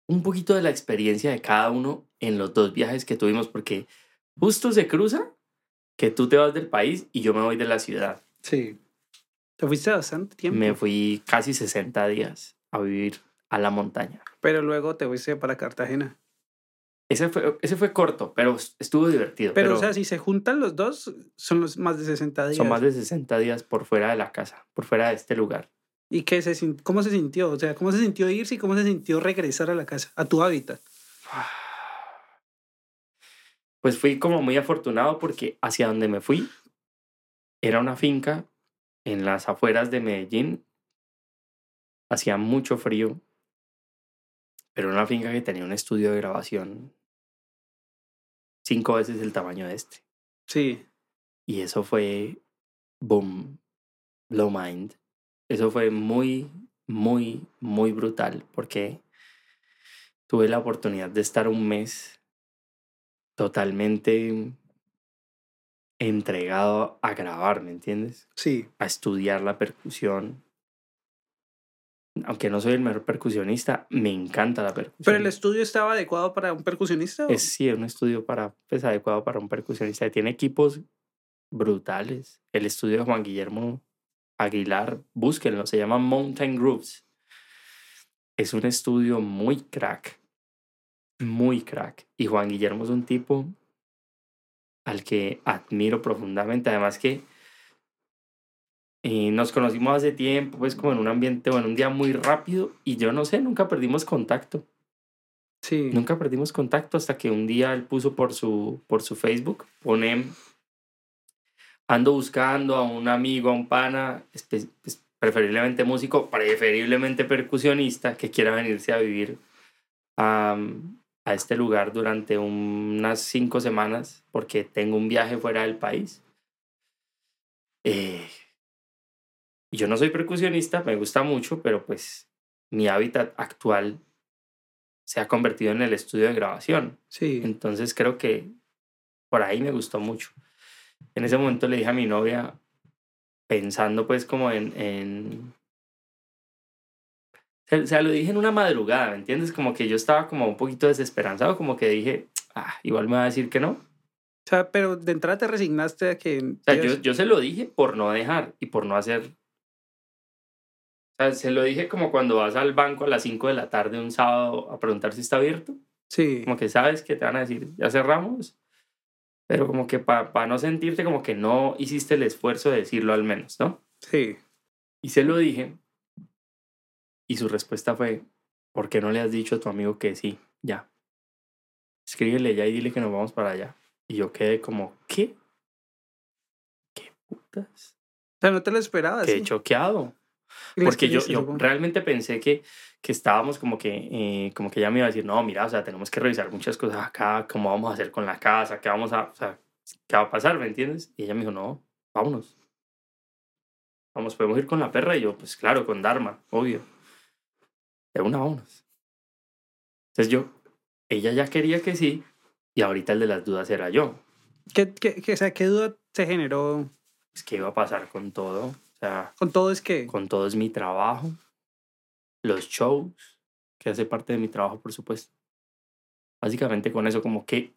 un poquito de la experiencia de cada uno en los dos viajes que tuvimos, porque justo se cruza que tú te vas del país y yo me voy de la ciudad. Sí. ¿Te fuiste bastante tiempo? Me fui casi 60 días a vivir a la montaña. Pero luego te fuiste para Cartagena. Ese fue corto, pero estuvo divertido. Pero, o sea, si se juntan los dos, son los más de 60 días. Son más de 60 días por fuera de la casa, por fuera de este lugar. ¿Y cómo se sintió? O sea, ¿cómo se sintió irse y cómo se sintió regresar a la casa, a tu hábitat? Pues fui como muy afortunado porque hacia donde me fui era una finca en las afueras de Medellín. Hacía mucho frío, pero una finca que tenía un estudio de grabación 5 veces el tamaño de este. Sí. Y eso fue boom, blow mind. Eso fue muy, muy, muy brutal porque tuve la oportunidad de estar un mes totalmente entregado a grabar, ¿me entiendes? Sí. A estudiar la percusión. Aunque no soy el mejor percusionista, me encanta la percusión. ¿Pero el estudio estaba adecuado para un percusionista? Sí, es un estudio adecuado para un percusionista. Tiene equipos brutales. El estudio de Juan Guillermo Aguilar, búsquenlo, se llama Mountain Grooves. Es un estudio muy crack. Muy crack. Y Juan Guillermo es un tipo al que admiro profundamente. Además que nos conocimos hace tiempo, pues como en un ambiente, bueno, un día muy rápido. Y yo no sé, nunca perdimos contacto. Sí. Nunca perdimos contacto hasta que un día él puso por su Facebook, pone, ando buscando a un amigo, a un pana, preferiblemente músico, preferiblemente percusionista, que quiera venirse a vivir a este lugar durante unas 5 semanas porque tengo un viaje fuera del país. Yo no soy percusionista, me gusta mucho, pero pues mi hábitat actual se ha convertido en el estudio de grabación. Sí. Entonces creo que por ahí me gustó mucho. En ese momento le dije a mi novia, pensando pues como en o sea, lo dije en una madrugada, ¿me entiendes? Como que yo estaba como un poquito desesperanzado, como que dije, igual me va a decir que no. O sea, pero de entrada te resignaste a que... O sea, yo se lo dije por no dejar y por no hacer... O sea, se lo dije como cuando vas al banco a las 5 de la tarde un sábado a preguntar si está abierto. Sí. Como que sabes que te van a decir, ya cerramos. Pero como que para no sentirte como que no hiciste el esfuerzo de decirlo al menos, ¿no? Sí. Y se lo dije... Y su respuesta fue, ¿por qué no le has dicho a tu amigo que sí? Ya. Escríbele ya y dile que nos vamos para allá. Y yo quedé como, ¿qué? ¿Qué putas? O sea, no te lo esperabas. Quedé choqueado. Porque yo realmente pensé que estábamos como que ya me iba a decir, no, mira, o sea, tenemos que revisar muchas cosas acá, cómo vamos a hacer con la casa, o sea, qué va a pasar, ¿me entiendes? Y ella me dijo, no, vámonos. Vamos, podemos ir con la perra. Y yo, pues claro, con Dharma, obvio. De una a unos. Entonces ella ya quería que sí, y ahorita el de las dudas era yo. ¿Qué duda se generó? Es que iba a pasar con todo. O sea, ¿con todo es qué? Con todo es mi trabajo, los shows, que hace parte de mi trabajo, por supuesto. Básicamente con eso, como qué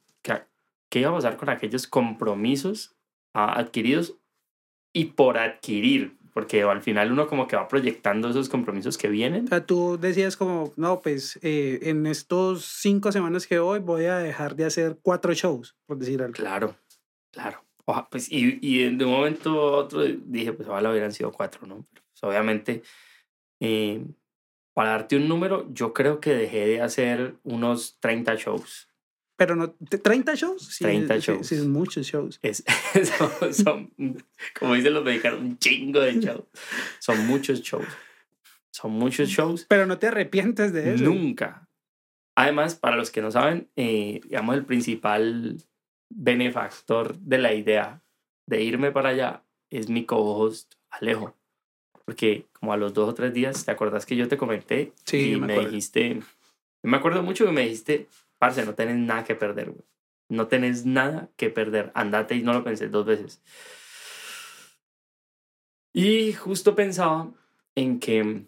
iba a pasar con aquellos compromisos adquiridos y por adquirir. Porque al final uno como que va proyectando esos compromisos que vienen. O sea, tú decías como, no, pues en estos 5 semanas que voy a dejar de hacer 4 shows, por decir algo. Claro. Oja, pues, y de un momento a otro dije, pues ojalá hubieran sido 4, ¿no? Pero, pues, obviamente, para darte un número, yo creo que dejé de hacer unos 30 shows. Pero no, ¿30 shows? Sí, 30 shows. Sí, muchos shows. Son, como dicen los mexicanos, un chingo de shows. Son muchos shows. Pero no te arrepientes de eso. Nunca. Además, para los que no saben, digamos, el principal benefactor de la idea de irme para allá es mi co-host Alejo. Porque como a los 2 o 3 días, ¿te acordás que yo te comenté? Sí, y me dijiste, me acuerdo mucho que me dijiste, parce, no tenés nada que perder, güey. No tenés nada que perder. Andate, y no lo pensé 2 veces. Y justo pensaba en que,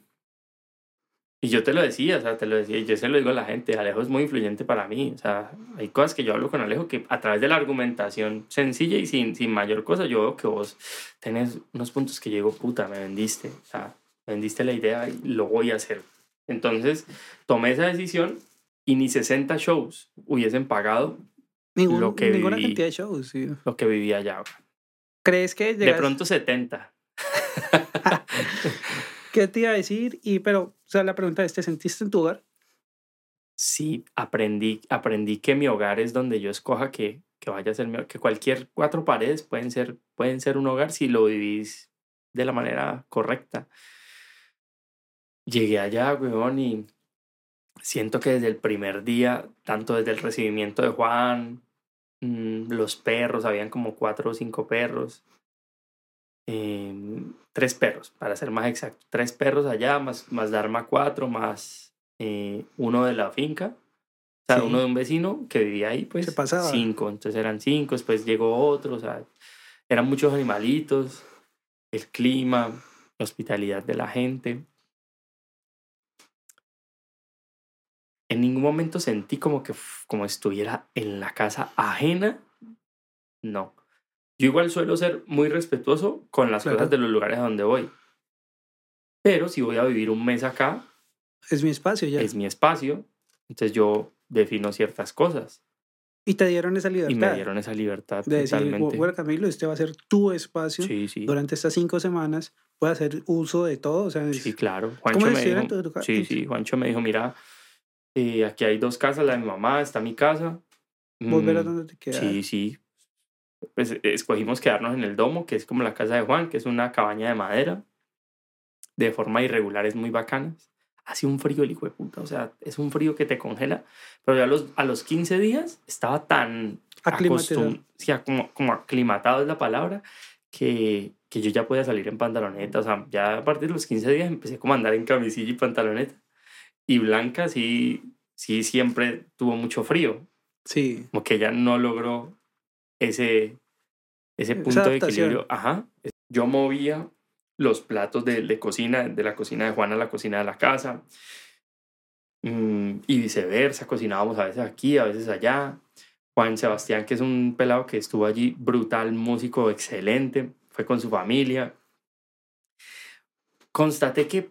y yo te lo decía, o sea, yo se lo digo a la gente, Alejo es muy influyente para mí, o sea, hay cosas que yo hablo con Alejo que a través de la argumentación sencilla y sin mayor cosa, yo veo que vos tenés unos puntos que yo digo, puta, me vendiste, o sea, me vendiste la idea y lo voy a hacer. Entonces, tomé esa decisión y ni 60 shows hubiesen pagado ninguna cantidad de shows, sí. Lo que viví allá. ¿Crees que llegas? De pronto 70. ¿Qué te iba a decir? Pero, o sea, la pregunta es, ¿te sentiste en tu hogar? Sí, aprendí que mi hogar es donde yo escoja que vaya a ser mi hogar, que cualquier 4 paredes pueden ser un hogar si lo vivís de la manera correcta. Llegué allá, weón, y siento que desde el primer día, tanto desde el recibimiento de Juan, los perros, habían como 4 o 5 perros, 3 perros, para ser más exacto, 3 perros allá, más Dharma 4, más uno de la finca, o sea, sí, uno de un vecino que vivía ahí, pues 5, entonces eran 5, después llegó otro, o sea, eran muchos animalitos, el clima, la hospitalidad de la gente. En ningún momento sentí como estuviera en la casa ajena, no. Yo igual suelo ser muy respetuoso con las cosas de los lugares a donde voy. Pero si voy a vivir un mes acá... Es mi espacio ya. Es mi espacio. Entonces yo defino ciertas cosas. Y te dieron esa libertad. Y me dieron esa libertad de totalmente. Decir, bueno, Camilo, este va a ser tu espacio. Sí, sí. Durante estas 5 semanas puedes hacer uso de todo. O sea, sí, claro. Juancho me dijo, sí, Juancho me dijo, mira, aquí hay 2 casas, la de mi mamá, está mi casa. Volver a donde te quedas. Sí, sí. Pues escogimos quedarnos en el domo, que es como la casa de Juan, que es una cabaña de madera de forma irregular, es muy bacana. Hace un frío el hijo de puta, o sea, es un frío que te congela, pero ya a los 15 días estaba tan aclimatado, como aclimatado es la palabra, que yo ya podía salir en pantaloneta. O sea, ya a partir de los 15 días empecé como a andar en camisilla y pantaloneta, y Blanca sí siempre tuvo mucho frío, sí, como que ella no logró ese punto de equilibrio. Ajá. Yo movía los platos de cocina, de la cocina de Juan a la cocina de la casa, y viceversa. Cocinábamos a veces aquí, a veces allá. Juan Sebastián, que es un pelado que estuvo allí, brutal, músico excelente, fue con su familia. Constaté que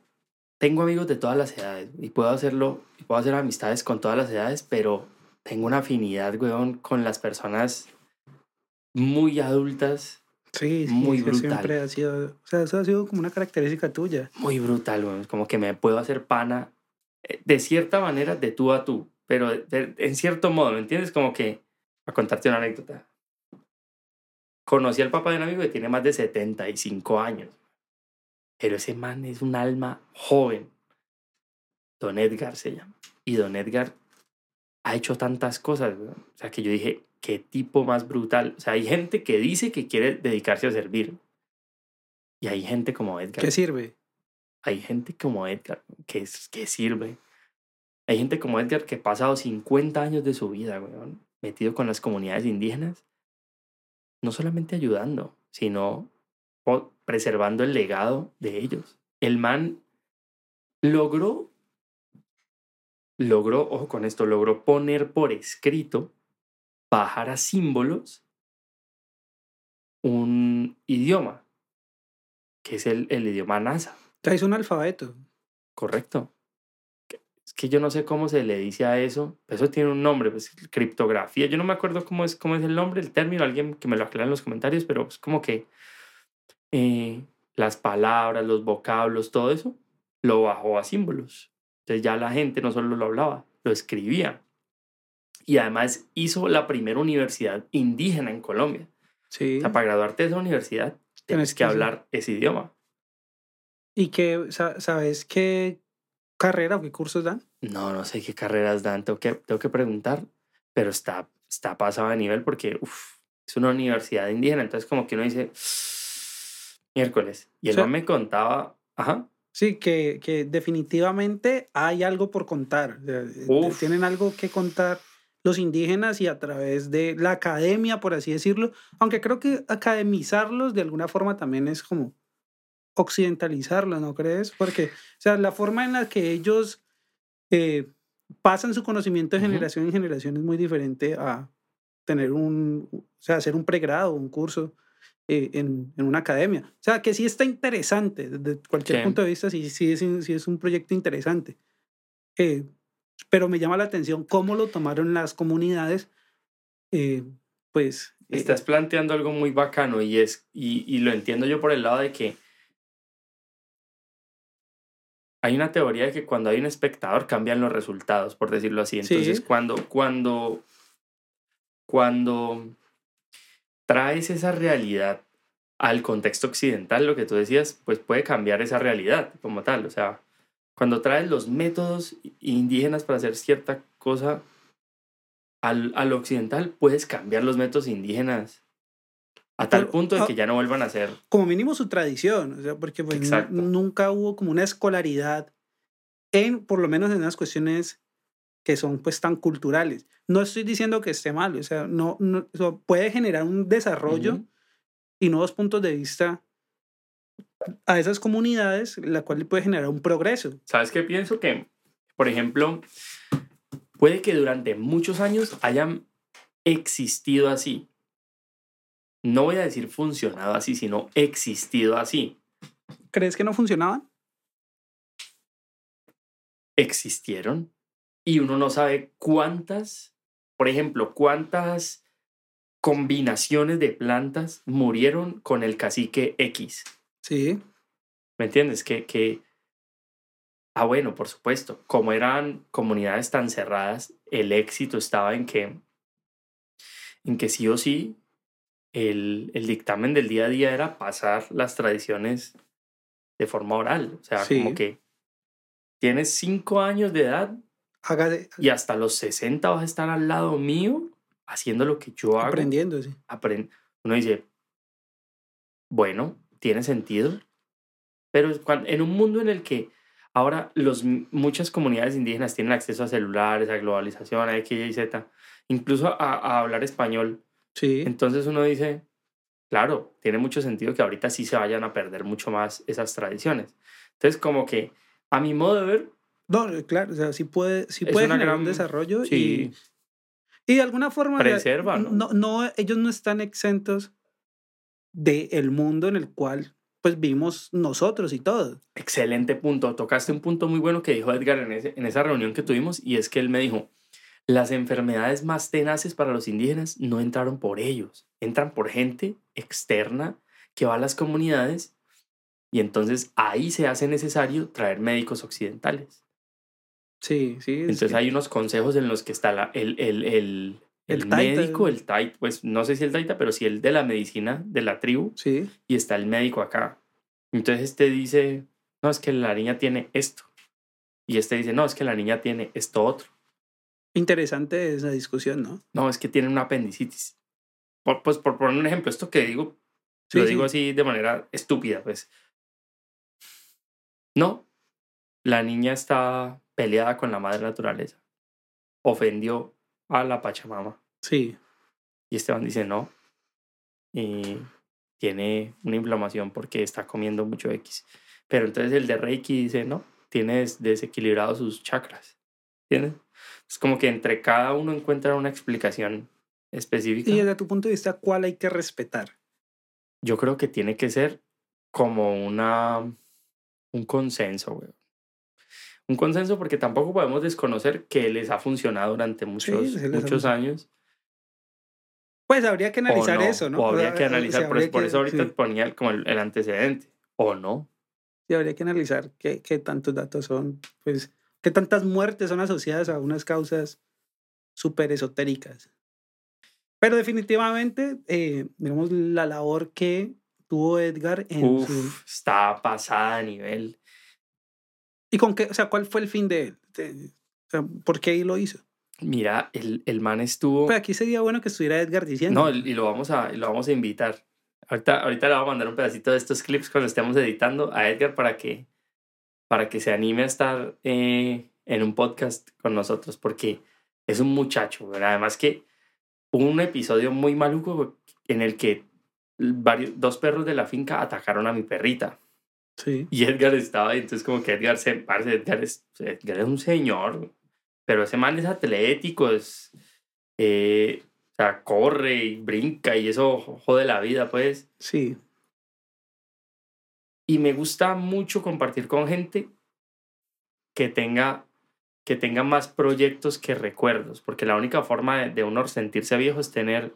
tengo amigos de todas las edades y puedo hacerlo, y puedo hacer amistades con todas las edades, pero tengo una afinidad, weón, con las personas muy adultas, sí, muy brutal. Siempre ha sido, o sea, eso ha sido como una característica tuya. Muy brutal, güey. Como que me puedo hacer pana, de cierta manera, de tú a tú, pero en cierto modo, ¿me entiendes? Como que, a contarte una anécdota. Conocí al papá de un amigo que tiene más de 75 años, pero ese man es un alma joven. Don Edgar se llama. Y Don Edgar ha hecho tantas cosas, güey. O sea, que yo dije... Qué tipo más brutal. O sea, hay gente que dice que quiere dedicarse a servir. Y hay gente como Edgar. ¿Qué sirve? Hay gente como Edgar que sirve. Hay gente como Edgar que ha pasado 50 años de su vida, weón, metido con las comunidades indígenas. No solamente ayudando, sino preservando el legado de ellos. El man logró, ojo con esto, logró poner por escrito, bajar a símbolos un idioma, que es el idioma NASA. Es un alfabeto. Correcto. Es que yo no sé cómo se le dice a eso. Eso tiene un nombre, pues, criptografía. Yo no me acuerdo cómo es el nombre, el término. Alguien que me lo aclare en los comentarios, pero es pues como que las palabras, los vocablos, todo eso, lo bajó a símbolos. Entonces ya la gente no solo lo hablaba, lo escribía. Y además hizo la primera universidad indígena en Colombia. Sí. O sea, para graduarte de esa universidad tienes que hablar ese idioma. ¿Y sabes qué carrera o qué cursos dan? No sé qué carreras dan. Tengo que preguntar. Pero está pasado de nivel porque es una universidad indígena. Entonces como que uno dice, miércoles. Y él me contaba Ajá. Sí, que definitivamente hay algo por contar. Uf. Tienen algo que contar los indígenas y a través de la academia, por así decirlo, aunque creo que academizarlos de alguna forma también es como occidentalizarlos, ¿no crees? Porque, o sea, la forma en la que ellos pasan su conocimiento de generación en generación es muy diferente a tener hacer un pregrado, un curso en una academia. O sea, que sí está interesante, desde cualquier punto de vista, sí es un proyecto interesante. Pero me llama la atención cómo lo tomaron las comunidades, pues... Estás planteando algo muy bacano y lo entiendo yo por el lado de que hay una teoría de que cuando hay un espectador cambian los resultados, por decirlo así. Entonces, cuando traes esa realidad al contexto occidental, lo que tú decías, pues puede cambiar esa realidad como tal, o sea... Cuando traes los métodos indígenas para hacer cierta cosa al occidental, puedes cambiar los métodos indígenas a tal punto de que ya no vuelvan a ser. Como mínimo su tradición, o sea, porque pues, nunca hubo como una escolaridad, por lo menos en las cuestiones que son pues tan culturales. No estoy diciendo que esté mal, o sea, no, puede generar un desarrollo y nuevos puntos de vista a esas comunidades, la cual le puede generar un progreso. ¿Sabes qué pienso? Que, por ejemplo, puede que durante muchos años hayan existido así. No voy a decir funcionado así, sino existido así. ¿Crees que no funcionaban? Existieron. Y uno no sabe cuántas combinaciones de plantas murieron con el cacique X. Sí. ¿Me entiendes? Bueno, por supuesto, como eran comunidades tan cerradas, el éxito estaba en que sí o sí el dictamen del día a día era pasar las tradiciones de forma oral. O sea, como que tienes 5 años de edad y hasta los 60 vas a estar al lado mío haciendo lo que yo hago. Aprendiendo, sí. Uno dice, bueno... Tiene sentido, pero en un mundo en el que ahora muchas comunidades indígenas tienen acceso a celulares, a globalización, a X, Y, Z, incluso a hablar español. Sí. Entonces uno dice, claro, tiene mucho sentido que ahorita sí se vayan a perder mucho más esas tradiciones. Entonces como que, a mi modo de ver... No, claro, o sea, sí puede generar un desarrollo y de alguna forma... Preserva, ¿no? No, ellos no están exentos del mundo en el cual pues vivimos nosotros y todo. Excelente punto. Tocaste un punto muy bueno que dijo Edgar en esa reunión que tuvimos, y es que él me dijo, las enfermedades más tenaces para los indígenas no entraron por ellos, entran por gente externa que va a las comunidades, y entonces ahí se hace necesario traer médicos occidentales. Sí. Entonces hay unos consejos en los que está el médico, el taita, pues no sé si el taita, pero sí el de la medicina de la tribu. Sí. Y está el médico acá. Entonces este dice, no, es que la niña tiene esto. Y este dice, no, es que la niña tiene esto otro. Interesante esa discusión, ¿no? No, es que tiene una apendicitis. Por poner un ejemplo, esto que digo, digo así de manera estúpida, pues. No, la niña está peleada con la madre naturaleza. Ofendió a la Pachamama. Sí. Y Esteban dice, no, tiene una inflamación porque está comiendo mucho X. Pero entonces el de Reiki dice, no, tiene desequilibrado sus chakras. ¿Entiendes? Es como que entre cada uno encuentra una explicación específica. Y desde tu punto de vista, ¿cuál hay que respetar? Yo creo que tiene que ser como un consenso, güey. Un consenso, porque tampoco podemos desconocer que les ha funcionado durante muchos años. Pues habría que analizar eso, ¿no? O habría que analizar, por eso ahorita ponía como el antecedente, ¿o no? Sí, habría que analizar qué tantos datos son, pues, qué tantas muertes son asociadas a unas causas súper esotéricas. Pero definitivamente, digamos, la labor que tuvo Edgar en está pasada a nivel... ¿Y con qué? O sea, ¿cuál fue el fin de él? ¿Por qué lo hizo? Mira, el man estuvo... Pero aquí sería bueno que estuviera Edgar diciendo. No, y lo vamos a invitar. Ahorita le voy a mandar un pedacito de estos clips cuando estemos editando a Edgar para que se anime a estar en un podcast con nosotros, porque es un muchacho, ¿verdad? Además que hubo un episodio muy maluco en el que dos perros de la finca atacaron a mi perrita. Sí. Y Edgar estaba ahí, entonces como que Edgar es un señor, pero ese man es atlético, es... o sea, corre y brinca y eso jode la vida, pues. Sí. Y me gusta mucho compartir con gente que tenga más proyectos que recuerdos, porque la única forma de uno sentirse viejo es tener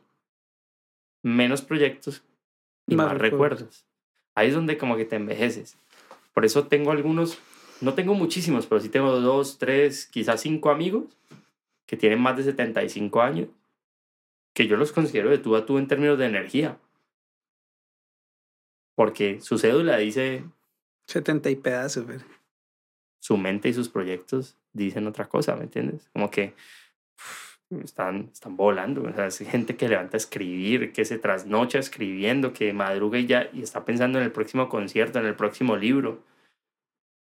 menos proyectos y más recuerdos. Ahí es donde como que te envejeces. Por eso tengo algunos, no tengo muchísimos, pero sí tengo 2, 3, quizás 5 amigos que tienen más de 75 años. Que yo los considero de tú a tú en términos de energía. Porque su cédula dice... 70 y pedazos, pero... Su mente y sus proyectos dicen otra cosa, ¿me entiendes? Como que están volando. O sea, es gente que levanta a escribir, que se trasnocha escribiendo, que madruga y está pensando en el próximo concierto, en el próximo libro.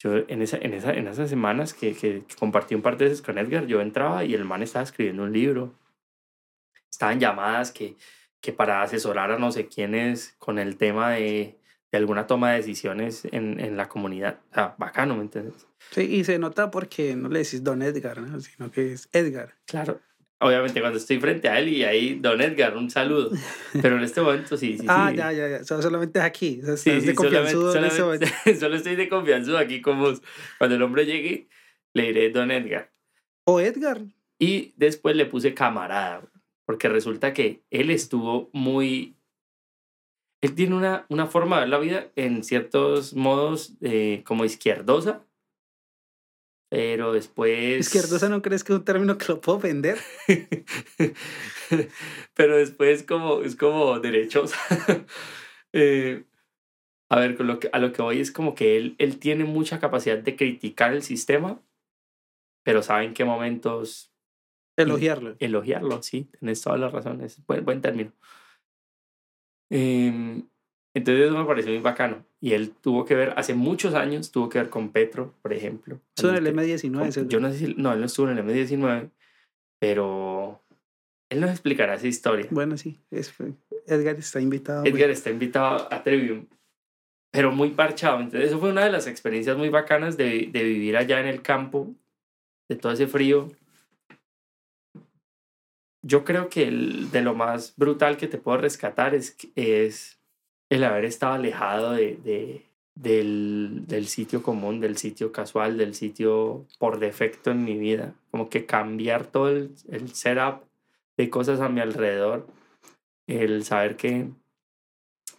Yo en esas semanas que compartí un par de veces con Edgar, yo entraba y el man estaba escribiendo un libro. Estaban llamadas que para asesorar a no sé quiénes con el tema de alguna toma de decisiones en la comunidad. O sea, bacano, ¿me entiendes? Sí, y se nota porque no le decís Don Edgar, ¿no? Sino que es Edgar. Claro. Obviamente cuando estoy frente a él y ahí, Don Edgar, un saludo. Pero en este momento sí. Ya. Solamente es aquí. O sea, sí, de confianzudo en este momento. Solo estoy de confianzudo aquí como cuando el hombre llegue, le diré Don Edgar. O Edgar. Y después le puse camarada, porque resulta que él estuvo muy... Él tiene una forma de ver la vida en ciertos modos como izquierdosa, pero después... ¿Izquierdosa no crees que es un término que lo puedo vender? Pero después es como derechosa. A ver, a lo que voy es como que él tiene mucha capacidad de criticar el sistema, pero sabe en qué momentos... Elogiarlo, sí, tenés todas las razones. Buen término. Entonces eso me pareció muy bacano. Y él hace muchos años tuvo que ver con Petro, por ejemplo. ¿Estuvo en el M19? Yo no sé si... No, él no estuvo en el M19, pero él nos explicará esa historia. Bueno, sí, Edgar está invitado. Está invitado a Trivium, pero muy parchado. Entonces eso fue una de las experiencias muy bacanas de vivir allá en el campo, de todo ese frío. Yo creo que de lo más brutal que te puedo rescatar es el haber estado alejado del sitio común, del sitio casual, del sitio por defecto en mi vida. Como que cambiar todo el setup de cosas a mi alrededor. El saber que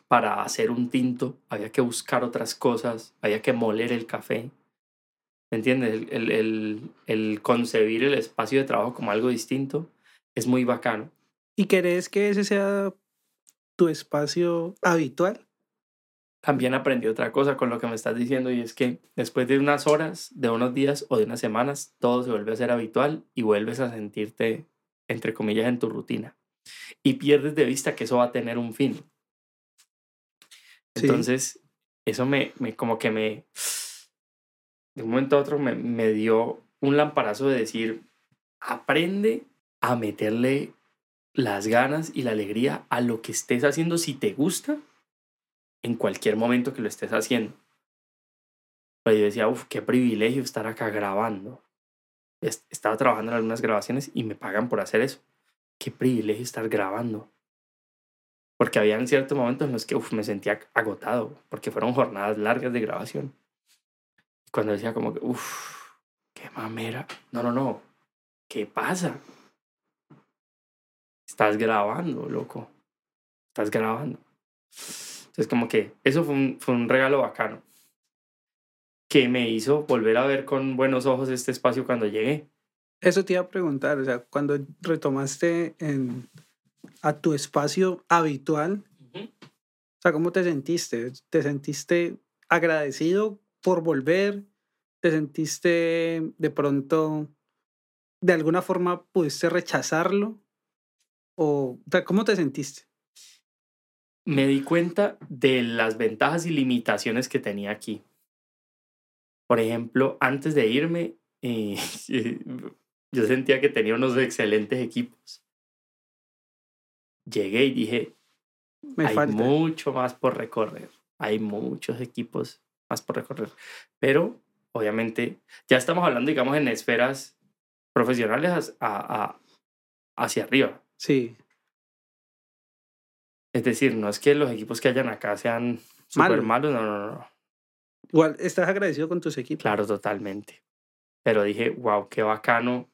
para hacer un tinto había que buscar otras cosas, había que moler el café. ¿Me entiendes? El concebir el espacio de trabajo como algo distinto. Es muy bacano. ¿Y querés que ese sea tu espacio habitual? También aprendí otra cosa con lo que me estás diciendo, y es que después de unas horas, de unos días o de unas semanas, todo se vuelve a ser habitual y vuelves a sentirte, entre comillas, en tu rutina. Y pierdes de vista que eso va a tener un fin. Sí. Entonces, eso me de un momento a otro me dio un lamparazo de decir, aprende a meterle las ganas y la alegría a lo que estés haciendo si te gusta en cualquier momento que lo estés haciendo. Pero yo decía, qué privilegio estar acá grabando. Estaba trabajando en algunas grabaciones y me pagan por hacer eso. Qué privilegio estar grabando. Porque había ciertos momentos en los que me sentía agotado, porque fueron jornadas largas de grabación. Cuando decía como que, qué mamera. No. ¿Qué pasa? Estás grabando, loco. Estás grabando. Entonces, como que eso fue un regalo bacano que me hizo volver a ver con buenos ojos este espacio cuando llegué. Eso te iba a preguntar. O sea, cuando retomaste a tu espacio habitual, uh-huh. O sea, ¿cómo te sentiste? ¿Te sentiste agradecido por volver? ¿Te sentiste de pronto, de alguna forma, pudiste rechazarlo? ¿O cómo te sentiste? me di cuenta de las ventajas y limitaciones que tenía aquí. Por ejemplo, antes de irme, yo sentía que tenía unos excelentes equipos. Llegué y dije, hay mucho más por recorrer. Hay muchos equipos más por recorrer. Pero, obviamente, ya estamos hablando, digamos, en esferas profesionales hacia arriba. Sí. Es decir, no es que los equipos que hayan acá sean súper malos, no. Igual, ¿estás agradecido con tus equipos? Claro, totalmente. Pero dije, wow, qué bacano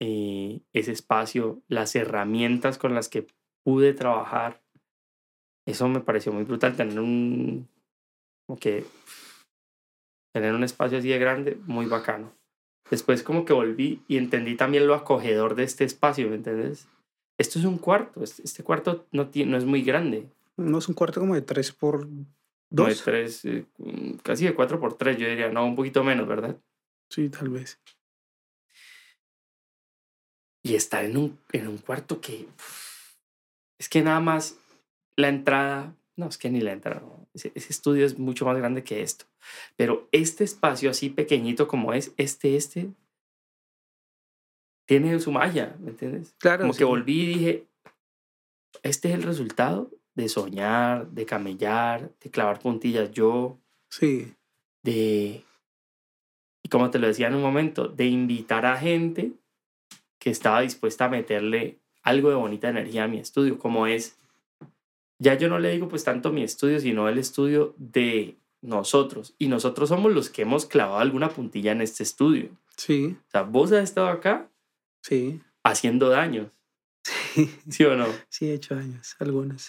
ese espacio, las herramientas con las que pude trabajar. Eso me pareció muy brutal, tener un espacio así de grande, muy bacano. Después como que volví y entendí también lo acogedor de este espacio, ¿me entiendes? Esto es un cuarto, este cuarto no es muy grande. No es un cuarto como de 3x2. No, de 3, casi de 4x3, yo diría, no, un poquito menos, ¿verdad? Sí, tal vez. Y estar en un cuarto que... Es que nada más la entrada... No, es que ni la entrada. Ese estudio es mucho más grande que esto. Pero este espacio así pequeñito como es, tiene su magia, ¿me entiendes? Claro. Como sí. Que volví y dije, este es el resultado de soñar, de camellar, de clavar puntillas yo. Sí. Y como te lo decía en un momento, de invitar a gente que estaba dispuesta a meterle algo de bonita energía a mi estudio, como es, ya yo no le digo pues tanto mi estudio, sino el estudio de nosotros. Y nosotros somos los que hemos clavado alguna puntilla en este estudio. Sí. O sea, vos has estado acá. Sí. Haciendo daños. Sí. ¿Sí o no? Sí, he hecho daños, algunos.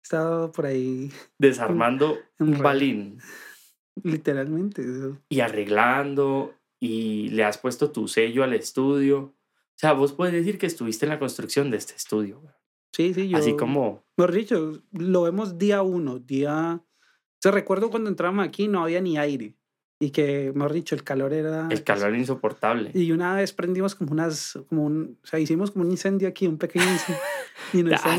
He estado por ahí. Desarmando un balín. Literalmente. Eso. Y arreglando, y le has puesto tu sello al estudio. O sea, vos puedes decir que estuviste en la construcción de este estudio. Sí, yo... Así como... Mejor dicho, lo vemos día uno. O sea, recuerdo cuando entramos aquí no había ni aire. Y que, mejor dicho, el calor era... El calor era insoportable. Y una vez prendimos hicimos como un incendio aquí, un pequeño incendio.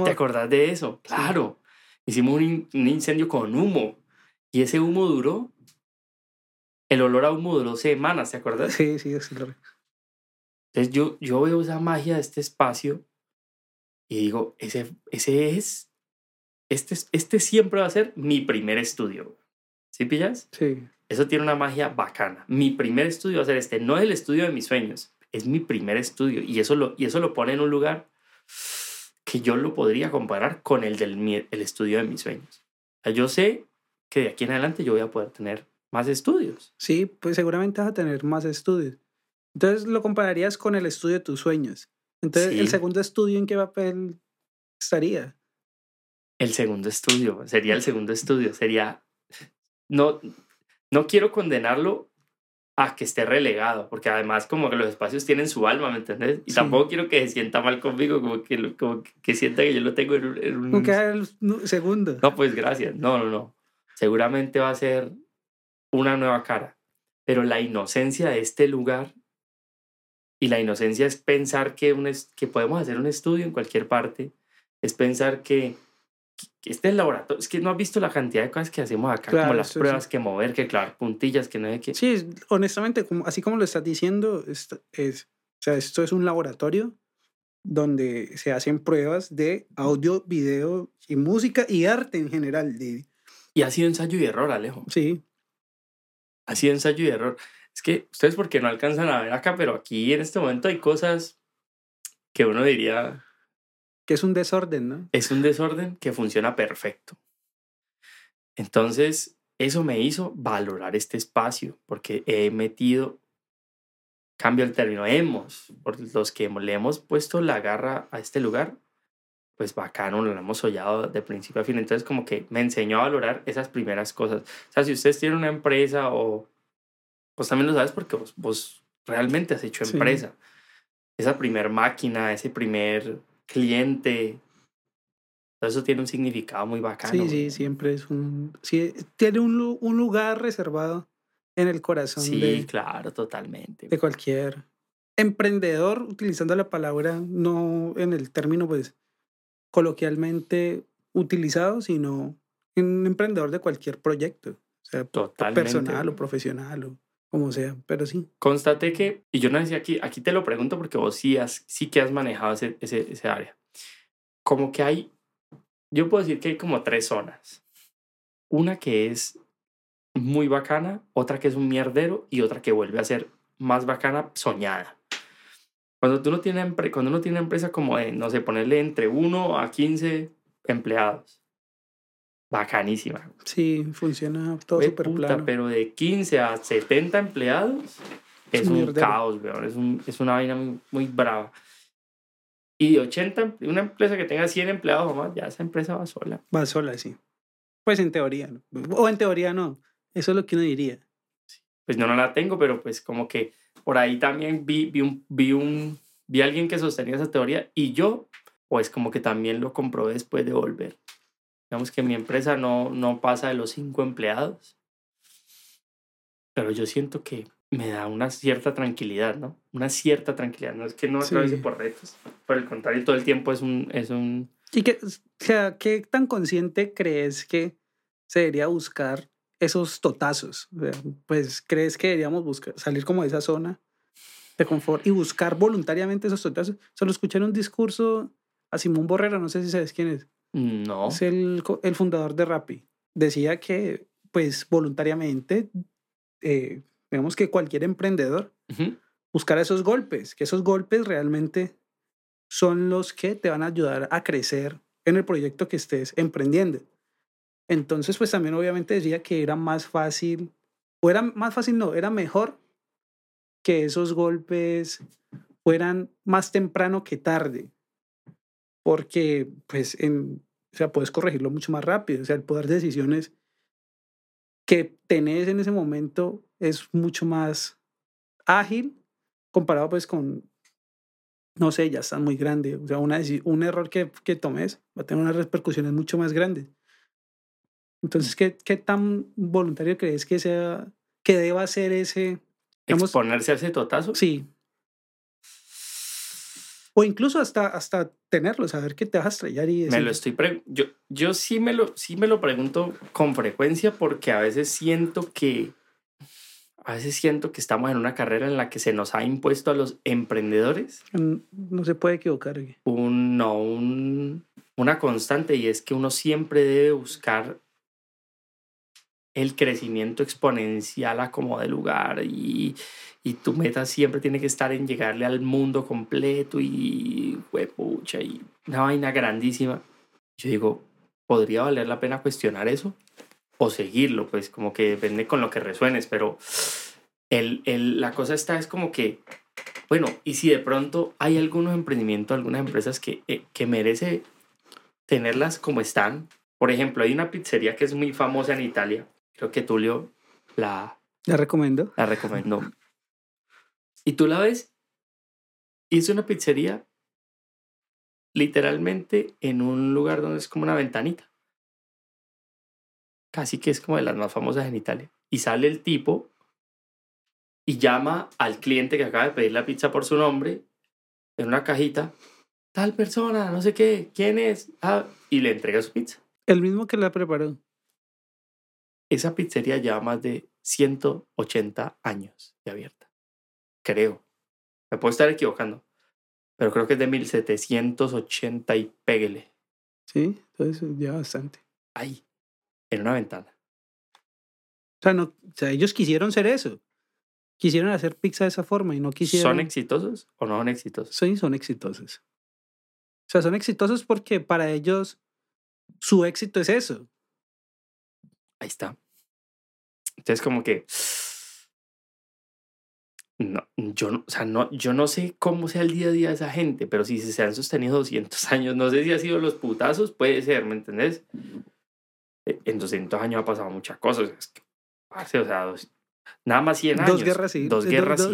¿Te acordás de eso? Claro. Sí. Hicimos un incendio con humo. Y ese humo duró... El olor a humo duró semanas, ¿te acordás? Sí. Entonces yo veo esa magia de este espacio y digo, este siempre va a ser mi primer estudio. ¿Sí pillas? Sí. Eso tiene una magia bacana. Mi primer estudio va a ser este. No es el estudio de mis sueños. Es mi primer estudio. Y eso lo pone en un lugar que yo lo podría comparar con el del estudio de mis sueños. O sea, yo sé que de aquí en adelante yo voy a poder tener más estudios. Sí, pues seguramente vas a tener más estudios. Entonces lo compararías con el estudio de tus sueños. Entonces, sí. ¿El segundo estudio en qué papel estaría? El segundo estudio sería... No quiero condenarlo a que esté relegado, porque además como que los espacios tienen su alma, ¿me entendés? Y sí. Tampoco quiero que se sienta mal conmigo, como que sienta que yo lo tengo en un... Como que el segundo. No, pues gracias. No. Seguramente va a ser una nueva cara. Pero la inocencia de este lugar y la inocencia es pensar que podemos hacer un estudio en cualquier parte, es pensar que este laboratorio... Es que no has visto la cantidad de cosas que hacemos acá, claro, como las pruebas, sí. Que mover, que clavar puntillas, que no sé qué. Sí, honestamente, así como lo estás diciendo, esto es un laboratorio donde se hacen pruebas de audio, video y música y arte en general. Y ha sido ensayo y error, Alejo. Sí. Ha sido ensayo y error. Es que ustedes porque no alcanzan a ver acá, pero aquí en este momento hay cosas que uno diría... Que es un desorden, ¿no? Es un desorden que funciona perfecto. Entonces, eso me hizo valorar este espacio, porque por los que le hemos puesto la garra a este lugar, pues bacano, lo hemos hollado de principio a fin. Entonces, como que me enseñó a valorar esas primeras cosas. O sea, si ustedes tienen una empresa o... Pues también lo sabes porque vos realmente has hecho empresa. Sí. Esa primer máquina, ese primer cliente, todo eso tiene un significado muy bacano. Sí, siempre es tiene un lugar reservado en el corazón. Sí, claro, totalmente. De cualquier emprendedor, utilizando la palabra no en el término, pues, coloquialmente utilizado, sino un emprendedor de cualquier proyecto, o sea, totalmente, personal o profesional o como sea, pero sí. Constaté que, y yo no decía aquí te lo pregunto porque vos sí que has manejado ese área, como que hay, yo puedo decir que hay como tres zonas, una que es muy bacana, otra que es un mierdero y otra que vuelve a ser más bacana soñada. Cuando uno tiene empresa como, no sé, ponerle entre 1 a 15 empleados, bacanísima. Sí, funciona todo súper plano. Pero de 15 a 70 empleados es un caos, weón. Es una vaina muy, muy brava. Y de 80, una empresa que tenga 100 empleados o más, ya esa empresa va sola. Va sola, sí. Pues en teoría, ¿no? O en teoría no. Eso es lo que uno diría. Sí. Pues no la tengo, pero pues como que por ahí también vi a alguien que sostenía esa teoría y yo, pues como que también lo comprobé después de volver. Digamos que mi empresa no pasa de los 5 empleados, pero yo siento que me da una cierta tranquilidad, ¿no? Una cierta tranquilidad. No es que no atraviese por retos, por el contrario, todo el tiempo es un... ¿Y qué tan consciente crees que se debería buscar esos totazos? O sea, pues, ¿crees que deberíamos buscar salir como de esa zona de confort y buscar voluntariamente esos totazos? Solo escuché en un discurso a Simón Borrero, no sé si sabes quién es. No. Es el fundador de Rappi. Decía que, pues, voluntariamente, digamos que cualquier emprendedor buscar esos golpes, que esos golpes realmente son los que te van a ayudar a crecer en el proyecto que estés emprendiendo. Entonces, pues, también obviamente decía que era mejor que esos golpes fueran más temprano que tarde. Porque, pues, puedes corregirlo mucho más rápido. O sea, el poder de decisiones que tenés en ese momento es mucho más ágil comparado, pues, con, no sé, ya está muy grande. O sea, un error que tomes va a tener unas repercusiones mucho más grandes. Entonces, ¿qué tan voluntario crees que sea, que deba ser ese... digamos, ¿exponerse a ese totazo? Sí. O incluso hasta tenerlo, saber que te vas a estrellar y... decir... Yo sí me lo pregunto con frecuencia porque a veces siento que estamos en una carrera en la que se nos ha impuesto a los emprendedores. No se puede equivocar. Una constante, y es que uno siempre debe buscar el crecimiento exponencial a como de lugar y tu meta siempre tiene que estar en llegarle al mundo completo y huepucha y una vaina grandísima. Yo digo, ¿podría valer la pena cuestionar eso? O seguirlo, pues como que depende con lo que resuenes, pero la cosa está es como que, bueno, y si de pronto hay algunos emprendimientos, algunas empresas que merece tenerlas como están. Por ejemplo, hay una pizzería que es muy famosa en Italia. Creo que Tulio la recomendó. La recomendó. Y tú la ves, hizo una pizzería literalmente en un lugar donde es como una ventanita. Casi que es como de las más famosas en Italia. Y sale el tipo y llama al cliente que acaba de pedir la pizza por su nombre en una cajita. Tal persona, no sé qué, ¿quién es? Ah, y le entrega su pizza. El mismo que la preparó. Esa pizzería lleva más de 180 años de abierta. Creo. Me puedo estar equivocando. Pero creo que es de 1780 y péguele. Sí, entonces lleva bastante. Ahí, en una ventana. O sea, ellos quisieron ser eso. Quisieron hacer pizza de esa forma y no quisieron... ¿Son exitosos o no son exitosos? Sí, son exitosos. O sea, son exitosos porque para ellos su éxito es eso. Ahí está. Entonces, como que... yo no sé cómo sea el día a día de esa gente, pero si se han sostenido 200 años, no sé si ha sido los putazos, puede ser, ¿me entendés? En 200 años ha pasado muchas cosas. Es que, nada más 100 años. Dos guerras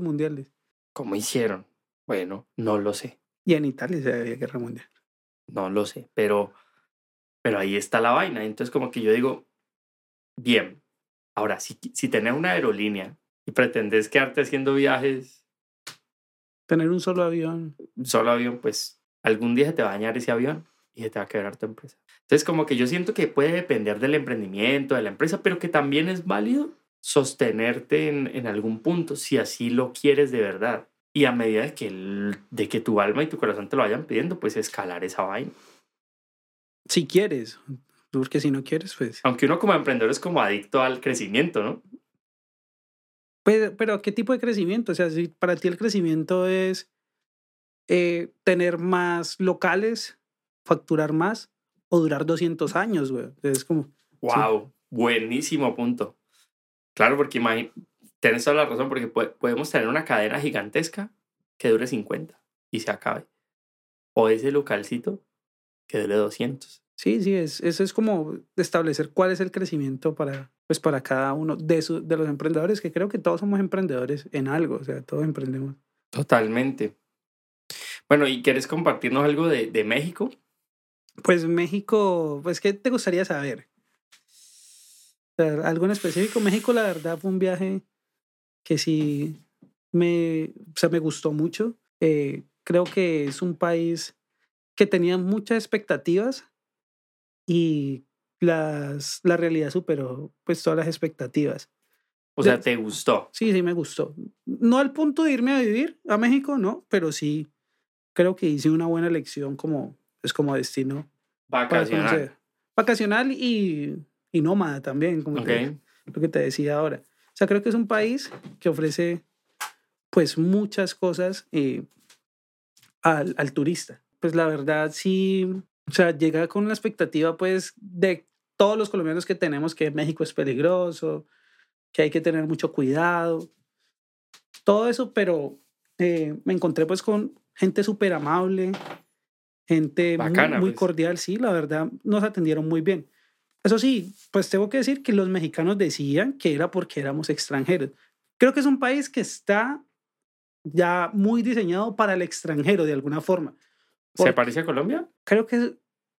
mundiales. ¿Cómo hicieron? Bueno, no lo sé. Y en Italia se había guerra mundial. No lo sé, pero ahí está la vaina. Entonces, como que yo digo, bien, ahora, si tenés una aerolínea y pretendés quedarte haciendo viajes... Tener un solo avión. Pues algún día se te va a dañar ese avión y se te va a quebrar tu empresa. Entonces, como que yo siento que puede depender del emprendimiento, de la empresa, pero que también es válido sostenerte en algún punto si así lo quieres de verdad. Y a medida de que tu alma y tu corazón te lo vayan pidiendo, pues escalar esa vaina. Si quieres, porque si no quieres, pues... Aunque uno como emprendedor es como adicto al crecimiento, ¿no? Pero ¿qué tipo de crecimiento? O sea, si para ti el crecimiento es tener más locales, facturar más o durar 200 años, güey. Es como... ¡Wow! Sí. Buenísimo punto. Claro, porque tienes toda la razón, porque podemos tener una cadena gigantesca que dure 50 y se acabe. O ese localcito que dure 200. Sí, eso es como establecer cuál es el crecimiento para cada uno de los emprendedores, que creo que todos somos emprendedores en algo, o sea, todos emprendemos. Totalmente. Bueno, ¿y quieres compartirnos algo de México? Pues México, pues ¿qué te gustaría saber? O sea, algo en específico. México, la verdad, fue un viaje que sí me gustó mucho. Creo que es un país que tenía muchas expectativas y la realidad superó pues todas las expectativas. O sea, ¿te gustó? Sí, me gustó. No al punto de irme a vivir a México, no, pero sí creo que hice una buena elección como destino. Vacacional y nómada también, como okay. Lo que te decía ahora. O sea, creo que es un país que ofrece pues muchas cosas al turista. Pues la verdad sí... O sea, llega con la expectativa, pues, de todos los colombianos que tenemos, que México es peligroso, que hay que tener mucho cuidado, todo eso, pero me encontré, pues, con gente súper amable, gente bacana, muy, muy cordial, sí, la verdad, nos atendieron muy bien. Eso sí, pues, tengo que decir que los mexicanos decían que era porque éramos extranjeros. Creo que es un país que está ya muy diseñado para el extranjero, de alguna forma. ¿Se parece a Colombia? Creo que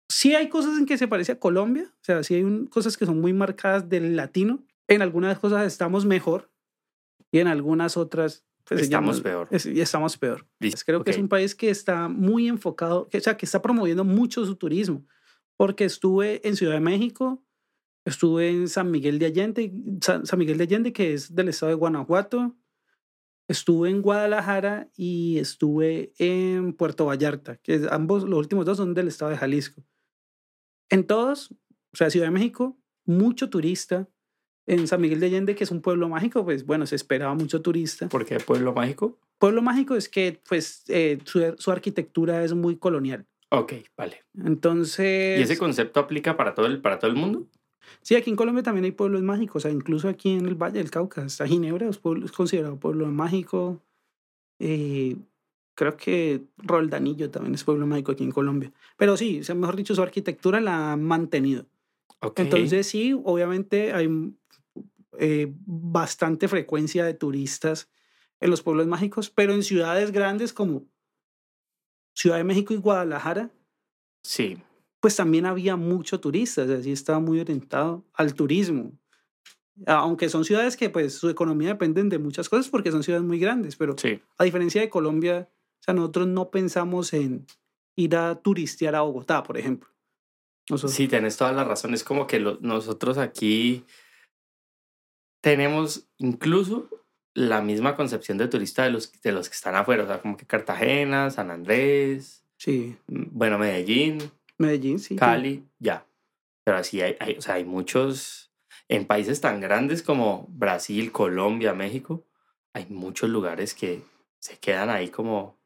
sí hay cosas en que se parece a Colombia. O sea, sí hay cosas que son muy marcadas del latino. En algunas cosas estamos mejor y en algunas otras... Pues, estamos peor. Listo. Creo que es un país que está muy enfocado, o sea, que está promoviendo mucho su turismo. Porque estuve en Ciudad de México, estuve en San Miguel de Allende, que es del estado de Guanajuato. Estuve en Guadalajara y estuve en Puerto Vallarta, que ambos, los últimos dos, son del estado de Jalisco. En todos, o sea, Ciudad de México, mucho turista. En San Miguel de Allende, que es un pueblo mágico, pues bueno, se esperaba mucho turista. ¿Por qué pueblo mágico? Pueblo mágico es que pues su arquitectura es muy colonial. Ok, vale. Entonces... ¿Y ese concepto aplica para todo el mundo? Sí, aquí en Colombia también hay pueblos mágicos, o sea, incluso aquí en el Valle del Cauca, está Ginebra, es considerado pueblo mágico. Creo que Roldanillo también es pueblo mágico aquí en Colombia. Pero sí, o sea, mejor dicho, su arquitectura la han mantenido. Okay. Entonces sí, obviamente hay bastante frecuencia de turistas en los pueblos mágicos, pero en ciudades grandes como Ciudad de México y Guadalajara. Sí. Pues también había mucho turista, o sea, sí estaba muy orientado al turismo. Aunque son ciudades que pues su economía dependen de muchas cosas porque son ciudades muy grandes, pero sí. A diferencia de Colombia, o sea, nosotros no pensamos en ir a turistear a Bogotá, por ejemplo. Nosotros... Sí, tenés toda la razón, es como que nosotros aquí tenemos incluso la misma concepción de turista de los que están afuera, o sea, como que Cartagena, San Andrés, sí. Bueno, Medellín, sí. Cali, ya. Pero así hay muchos... En países tan grandes como Brasil, Colombia, México, hay muchos lugares que se quedan ahí como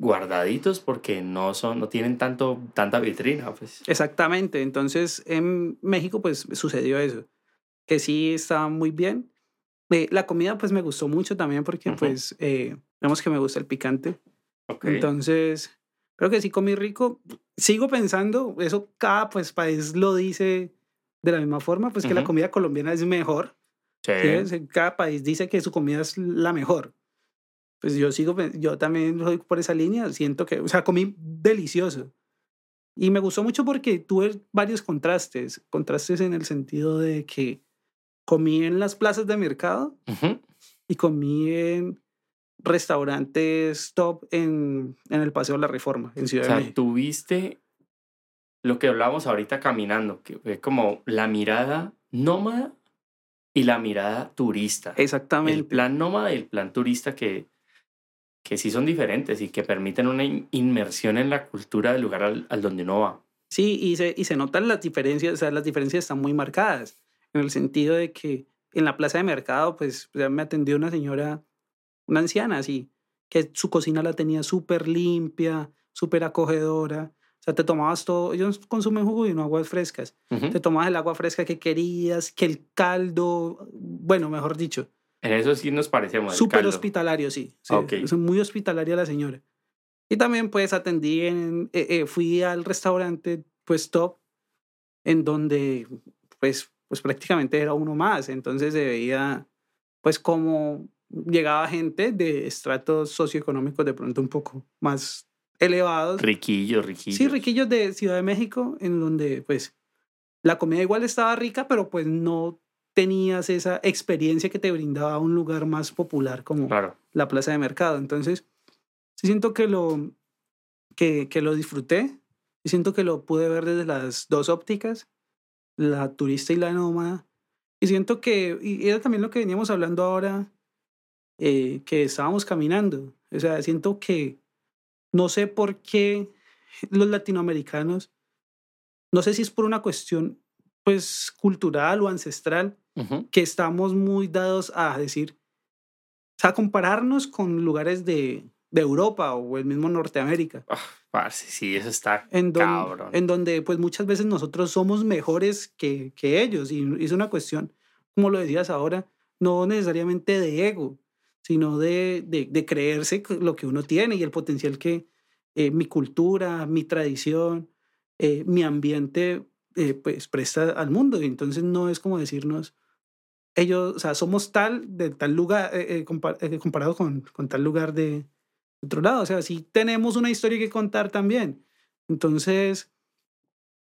guardaditos porque no tienen tanta vitrina. Pues. Exactamente. Entonces, en México, pues, sucedió eso. Que sí estaba muy bien. La comida, pues, me gustó mucho también porque, uh-huh. pues, vemos que me gusta el picante. Okay. Entonces... Creo que sí comí rico. Sigo pensando, eso cada pues, país lo dice de la misma forma, pues uh-huh. que la comida colombiana es mejor. Sí. ¿Sí? Cada país dice que su comida es la mejor. Pues yo también soy por esa línea, siento que, o sea, comí delicioso. Y me gustó mucho porque tuve varios contrastes en el sentido de que comí en las plazas de mercado uh-huh. y comí en... restaurantes top en el Paseo de la Reforma en Ciudad de México. O sea, tuviste lo que hablábamos ahorita caminando, que es como la mirada nómada y la mirada turista. Exactamente. El plan nómada y el plan turista que sí son diferentes y que permiten una inmersión en la cultura del lugar al donde uno va. Sí, y se notan las diferencias, o sea, las diferencias están muy marcadas, en el sentido de que en la plaza de mercado, pues, me atendió una señora, una anciana, así, que su cocina la tenía súper limpia, súper acogedora. O sea, te tomabas todo, ellos consumen jugo y no aguas frescas. Uh-huh. Te tomabas el agua fresca que querías, que el caldo, bueno, mejor dicho. En eso sí nos parecemos. Súper hospitalario, sí. Okay. Es muy hospitalaria la señora. Y también pues atendí, fui al restaurante pues top, en donde pues prácticamente era uno más. Entonces se veía pues como llegaba gente de estratos socioeconómicos de pronto un poco más elevados. Riquillos. Sí, riquillos de Ciudad de México, en donde pues la comida igual estaba rica, pero pues no tenías esa experiencia que te brindaba un lugar más popular como la plaza de mercado. Entonces sí siento que lo disfruté, y siento que lo pude ver desde las dos ópticas, la turista y la nómada. Y siento que, y era también lo que veníamos hablando ahora, que estábamos caminando. O sea, siento que no sé por qué los latinoamericanos, no sé si es por una cuestión pues cultural o ancestral, uh-huh, que estamos muy dados a decir, o sea, compararnos con lugares de Europa o el mismo Norteamérica. Oh, parce, sí, eso está cabrón. En donde pues muchas veces nosotros somos mejores que ellos, y es una cuestión, como lo decías ahora, no necesariamente de ego, sino de creerse lo que uno tiene y el potencial que mi cultura, mi tradición, mi ambiente pues presta al mundo. Y entonces no es como decirnos, ellos, o sea, somos tal de tal lugar comparado con tal lugar de otro lado. O sea, sí tenemos una historia que contar también. Entonces,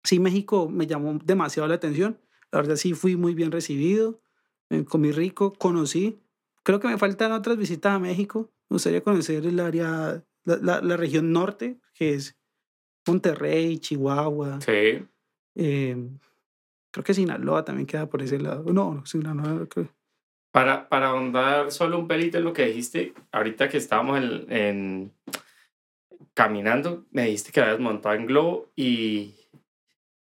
sí, México me llamó demasiado la atención. La verdad, sí fui muy bien recibido, comí rico, conocí. Creo que me faltan otras visitas a México. Me gustaría conocer el área, la región norte, que es Monterrey, Chihuahua. Sí. Creo que Sinaloa también queda por ese lado. No, Sinaloa creo. Para ahondar solo un pelito en lo que dijiste, ahorita que estábamos caminando, me dijiste que habías montado en globo y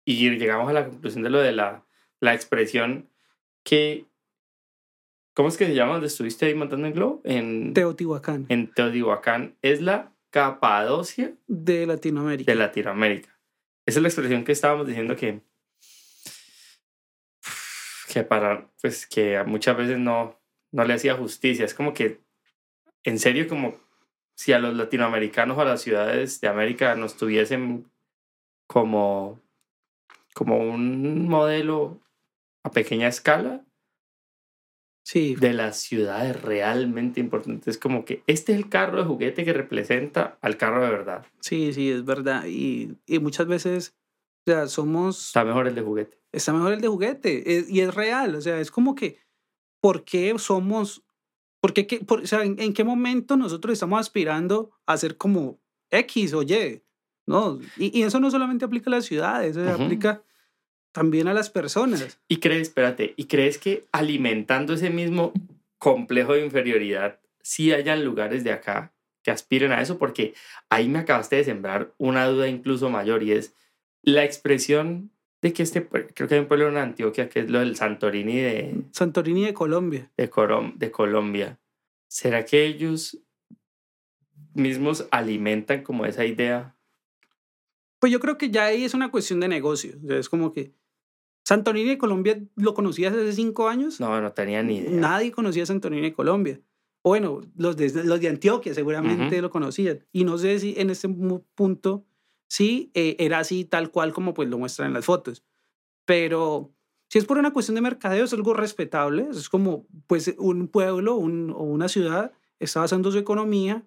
llegamos a la conclusión de lo de la expresión que... ¿Cómo es que se llama donde estuviste ahí montando en globo? En Teotihuacán. En Teotihuacán. Es la Capadocia de Latinoamérica. Esa es la expresión que estábamos diciendo que para, pues, que muchas veces no le hacía justicia. Es como que, en serio, como si a los latinoamericanos o a las ciudades de América nos tuviesen como un modelo a pequeña escala, sí, de las ciudades realmente importantes. Es como que este es el carro de juguete que representa al carro de verdad. Sí, es verdad. Y muchas veces, o sea, somos... Está mejor el de juguete, y es real. O sea, es como que, ¿por qué somos? O sea, ¿en qué momento nosotros estamos aspirando a ser como X o Y? ¿No? Y eso no solamente aplica a las ciudades, o sea, uh-huh, aplica también a las personas. ¿Y crees que alimentando ese mismo complejo de inferioridad, sí hayan lugares de acá que aspiren a eso? Porque ahí me acabaste de sembrar una duda incluso mayor, y es la expresión... de que creo que hay un pueblo en Antioquia que es lo del Santorini de... Santorini de Colombia. De Corom, de Colombia. ¿Será que ellos mismos alimentan como esa idea? Pues yo creo que ya ahí es una cuestión de negocio. O sea, es como que... ¿Santorini de Colombia lo conocías hace 5 años? No tenía ni idea. Nadie conocía a Santorini de Colombia. O bueno, los de Antioquia seguramente, uh-huh, lo conocían. Y no sé si en este punto... sí, era así tal cual como pues lo muestran en las fotos. Pero si es por una cuestión de mercadeo, es algo respetable. Es como pues un pueblo o una ciudad está basando su economía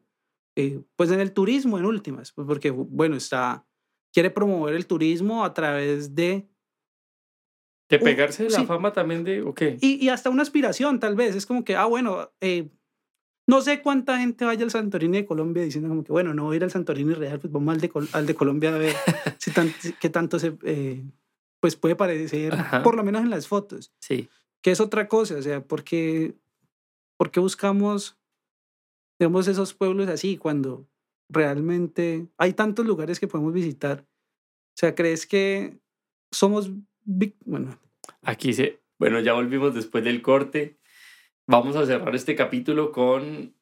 pues en el turismo, en últimas, pues porque bueno, quiere promover el turismo a través de pegarse la fama también de, okay. Y hasta una aspiración tal vez. Es como que, bueno, No sé cuánta gente vaya al Santorini de Colombia diciendo como que, bueno, no voy a ir al Santorini real, pues vamos al de Colombia a ver si qué tanto se pues puede parecer, ajá, por lo menos en las fotos. Sí. Que es otra cosa, o sea, ¿por qué buscamos, digamos, esos pueblos así cuando realmente hay tantos lugares que podemos visitar? O sea, ¿crees que somos... Bueno. Aquí se... Bueno, ya volvimos después del corte. Vamos a cerrar este capítulo con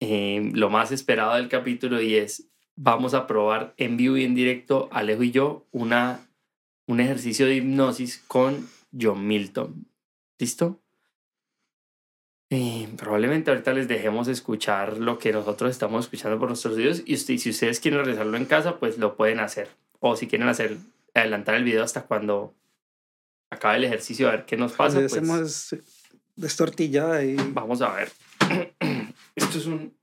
lo más esperado del capítulo, y es, vamos a probar en vivo y en directo, Alejo y yo, un ejercicio de hipnosis con John Milton. ¿Listo? Probablemente ahorita les dejemos escuchar lo que nosotros estamos escuchando por nuestros oídos, y si ustedes quieren realizarlo en casa, pues lo pueden hacer. O si quieren adelantar el video hasta cuando acabe el ejercicio, a ver qué nos pasa. Pues, hacemos destortillada y... Vamos a ver. Esto es un...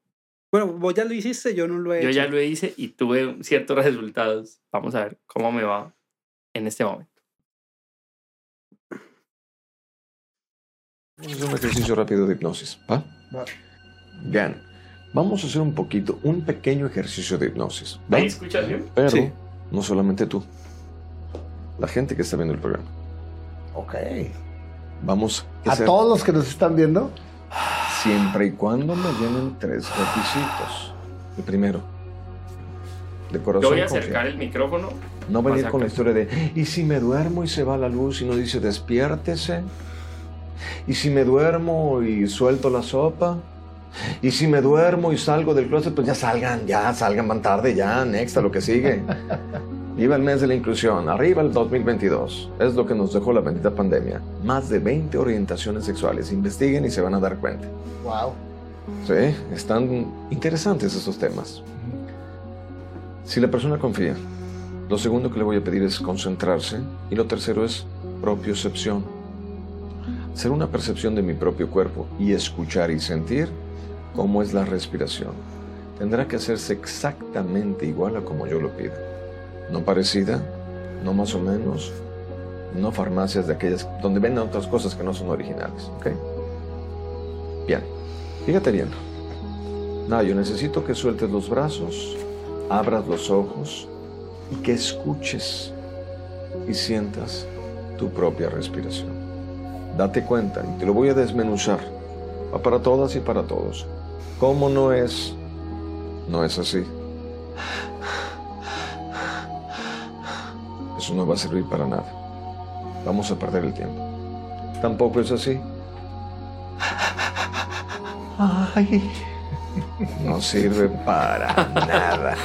Bueno, vos ya lo hiciste, yo no lo he hecho. Yo ya lo hice y tuve ciertos resultados. Vamos a ver cómo me va en este momento. Vamos a hacer un ejercicio rápido de hipnosis, ¿va? Vale. Bien. Vamos a hacer un pequeño ejercicio de hipnosis. ¿Va? ¿Me escuchas bien? Pero sí. No solamente tú. La gente que está viendo el programa. Ok. Vamos a hacer... ¿A todos los que nos están viendo? Siempre y cuando me llenen 3 requisitos. El primero, de corazón. Yo voy a acercar el micrófono. No venir con la historia de, ¿y si me duermo y se va la luz y no dice despiértese? ¿Y si me duermo y suelto la sopa? Y si me duermo y salgo del closet, pues ya salgan, van tarde, ya, next a lo que sigue. Viva el mes de la inclusión, arriba el 2022. Es lo que nos dejó la bendita pandemia. Más de 20 orientaciones sexuales. Investiguen y se van a dar cuenta. Wow. Sí, están interesantes esos temas. Si la persona confía, lo segundo que le voy a pedir es concentrarse, y lo tercero es propiocepción. Ser una percepción de mi propio cuerpo y escuchar y sentir cómo es la respiración. Tendrá que hacerse exactamente igual a como yo lo pido. No parecida, no más o menos, no farmacias de aquellas donde venden otras cosas que no son originales, ¿ok? Bien, fíjate bien. Nada, yo necesito que sueltes los brazos, abras los ojos y que escuches y sientas tu propia respiración. Date cuenta, y te lo voy a desmenuzar. Va para todas y para todos. ¿Cómo no es? No es así. Eso no va a servir para nada. Vamos a perder el tiempo. Tampoco es así. Ay. No sirve para nada.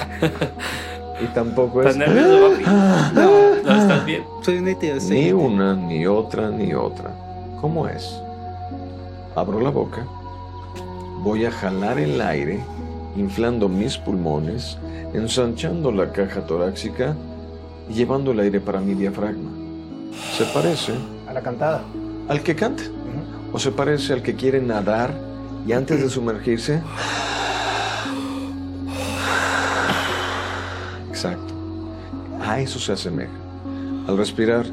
Y tampoco es... ¿Estás nervioso, papi? No, estás bien. Soy un idiota. Ni una, ni otra, ni otra. ¿Cómo es? Abro la boca, voy a jalar el aire, inflando mis pulmones, ensanchando la caja torácica y llevando el aire para mi diafragma. ¿Se parece? A la cantada. ¿Al que canta? Uh-huh. ¿O se parece al que quiere nadar y antes de sumergirse? Exacto. A eso se asemeja. Al respirar,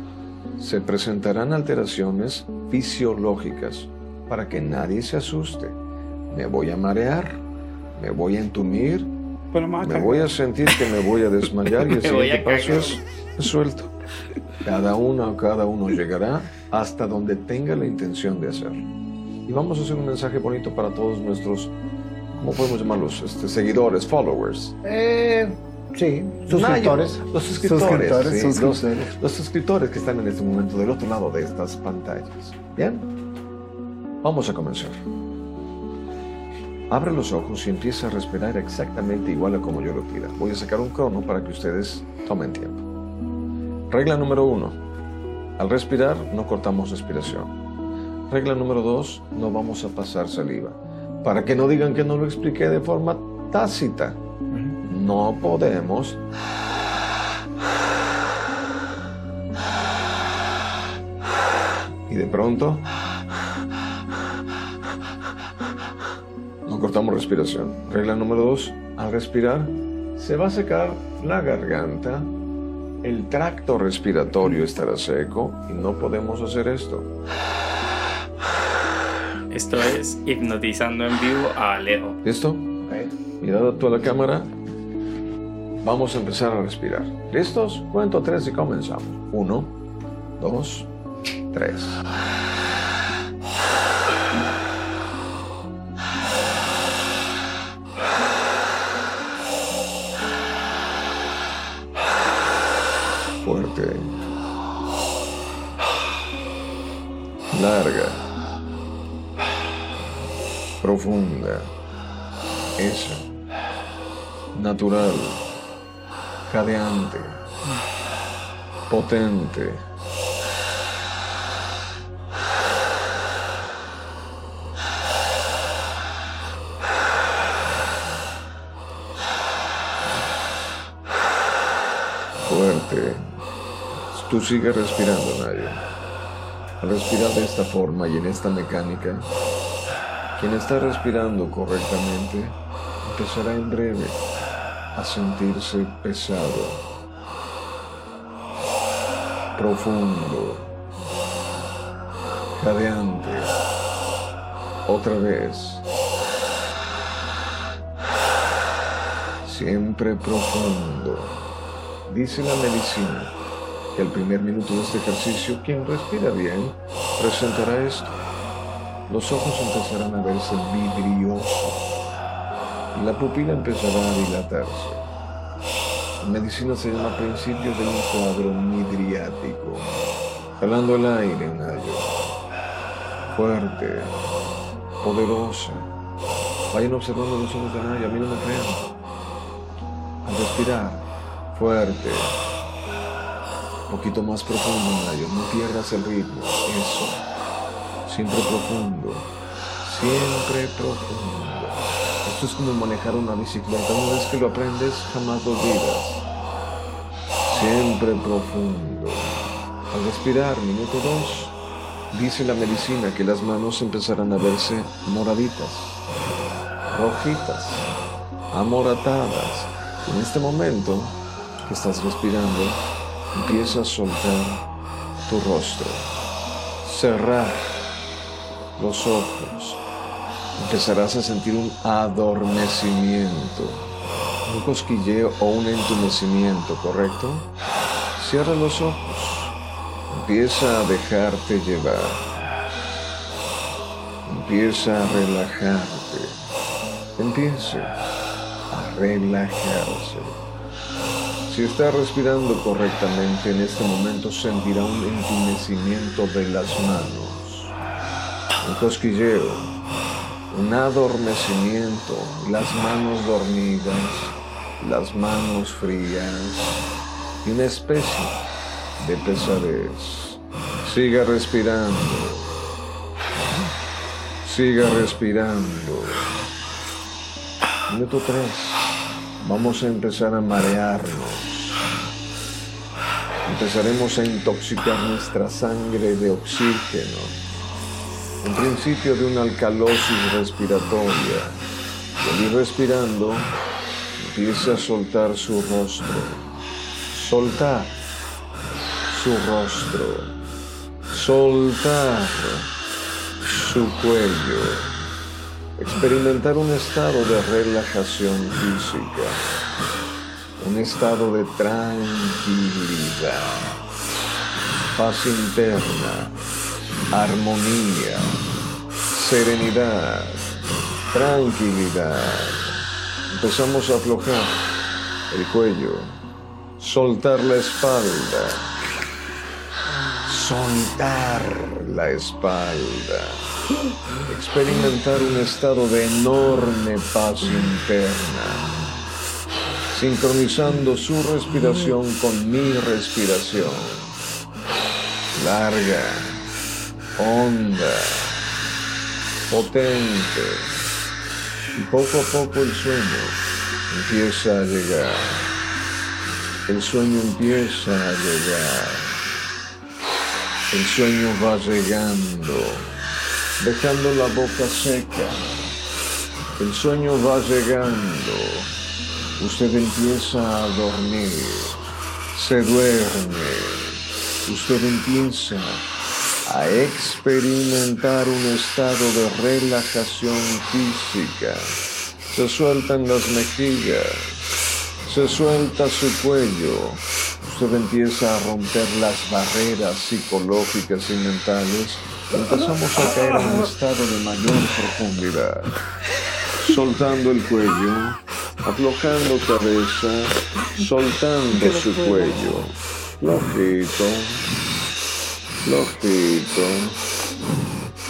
se presentarán alteraciones fisiológicas. Para que nadie se asuste, me voy a marear, me voy a entumir, me voy a sentir que me voy a desmayar, y el siguiente paso es suelto. Cada uno llegará hasta donde tenga la intención de hacer. Y vamos a hacer un mensaje bonito para todos nuestros, ¿cómo podemos llamarlos? Seguidores, followers. Sí, suscriptores. Los suscriptores. Sí, los suscriptores que están en este momento del otro lado de estas pantallas. Bien, vamos a comenzar. Abre los ojos y empieza a respirar exactamente igual a como yo lo pida. Voy a sacar un crono para que ustedes tomen tiempo. Regla número 1. Al respirar, no cortamos respiración. Regla número 2. No vamos a pasar saliva. Para que no digan que no lo expliqué de forma tácita. No podemos. Y de pronto no cortamos respiración. Regla número 2. Al respirar se va a secar la garganta. El tracto respiratorio estará seco y no podemos hacer esto. Esto es hipnotizando en vivo a Alejo. ¿Listo? Mirando tú a la cámara, vamos a empezar a respirar. ¿Listos? Cuento tres y comenzamos. 1, 2, 3. Fuerte. Larga. Profunda. Eso. Natural. Jadeante. Potente. Fuerte. Tú sigue respirando, Nadia. Al respirar de esta forma y en esta mecánica, quien está respirando correctamente empezará en breve a sentirse pesado, profundo, jadeante. Otra vez. Siempre profundo. Dice la medicina que al primer minuto de este ejercicio, quien respira bien presentará esto. Los ojos empezarán a verse vidriosos y la pupila empezará a dilatarse. La medicina se llama principio de un cuadro midriático. Jalando el aire, Nayo. Fuerte, poderosa. Vayan observando los ojos de Nayo, a mí no me crean. Al respirar, fuerte. Un poquito más profundo, Nayo, no pierdas el ritmo, eso, siempre profundo, esto es como manejar una bicicleta, una vez que lo aprendes, jamás lo olvidas, siempre profundo. Al respirar, minuto 2, dice la medicina que las manos empezarán a verse moraditas, rojitas, amoratadas, en este momento que estás respirando, empieza a soltar tu rostro, cerrar los ojos, empezarás a sentir un adormecimiento, un cosquilleo o un entumecimiento, ¿correcto? Cierra los ojos, empieza a dejarte llevar, empieza a relajarte, empieza a relajarse. Si está respirando correctamente, en este momento sentirá un entumecimiento de las manos, un cosquilleo, un adormecimiento, las manos dormidas, las manos frías y una especie de pesadez. Siga respirando, siga respirando. Minuto 3. Vamos a empezar a marearnos. Empezaremos a intoxicar nuestra sangre de oxígeno. En principio de una alcalosis respiratoria. Y al ir respirando, empieza a soltar su rostro. Soltar su rostro. Soltar su cuello. Experimentar un estado de relajación física, un estado de tranquilidad, paz interna, armonía, serenidad, tranquilidad. Empezamos a aflojar el cuello, soltar la espalda, soltar la espalda. Experimentar un estado de enorme paz interna, sincronizando su respiración con mi respiración. Larga, honda, potente. Y poco a poco el sueño empieza a llegar. El sueño empieza a llegar. El sueño va llegando. Dejando la boca seca, el sueño va llegando, usted empieza a dormir, se duerme, usted empieza a experimentar un estado de relajación física. Se sueltan las mejillas, se suelta su cuello, usted empieza a romper las barreras psicológicas y mentales. Empezamos a caer en un estado de mayor profundidad, soltando el cuello, aflojando cabeza, soltando su cuello, flojito, flojito,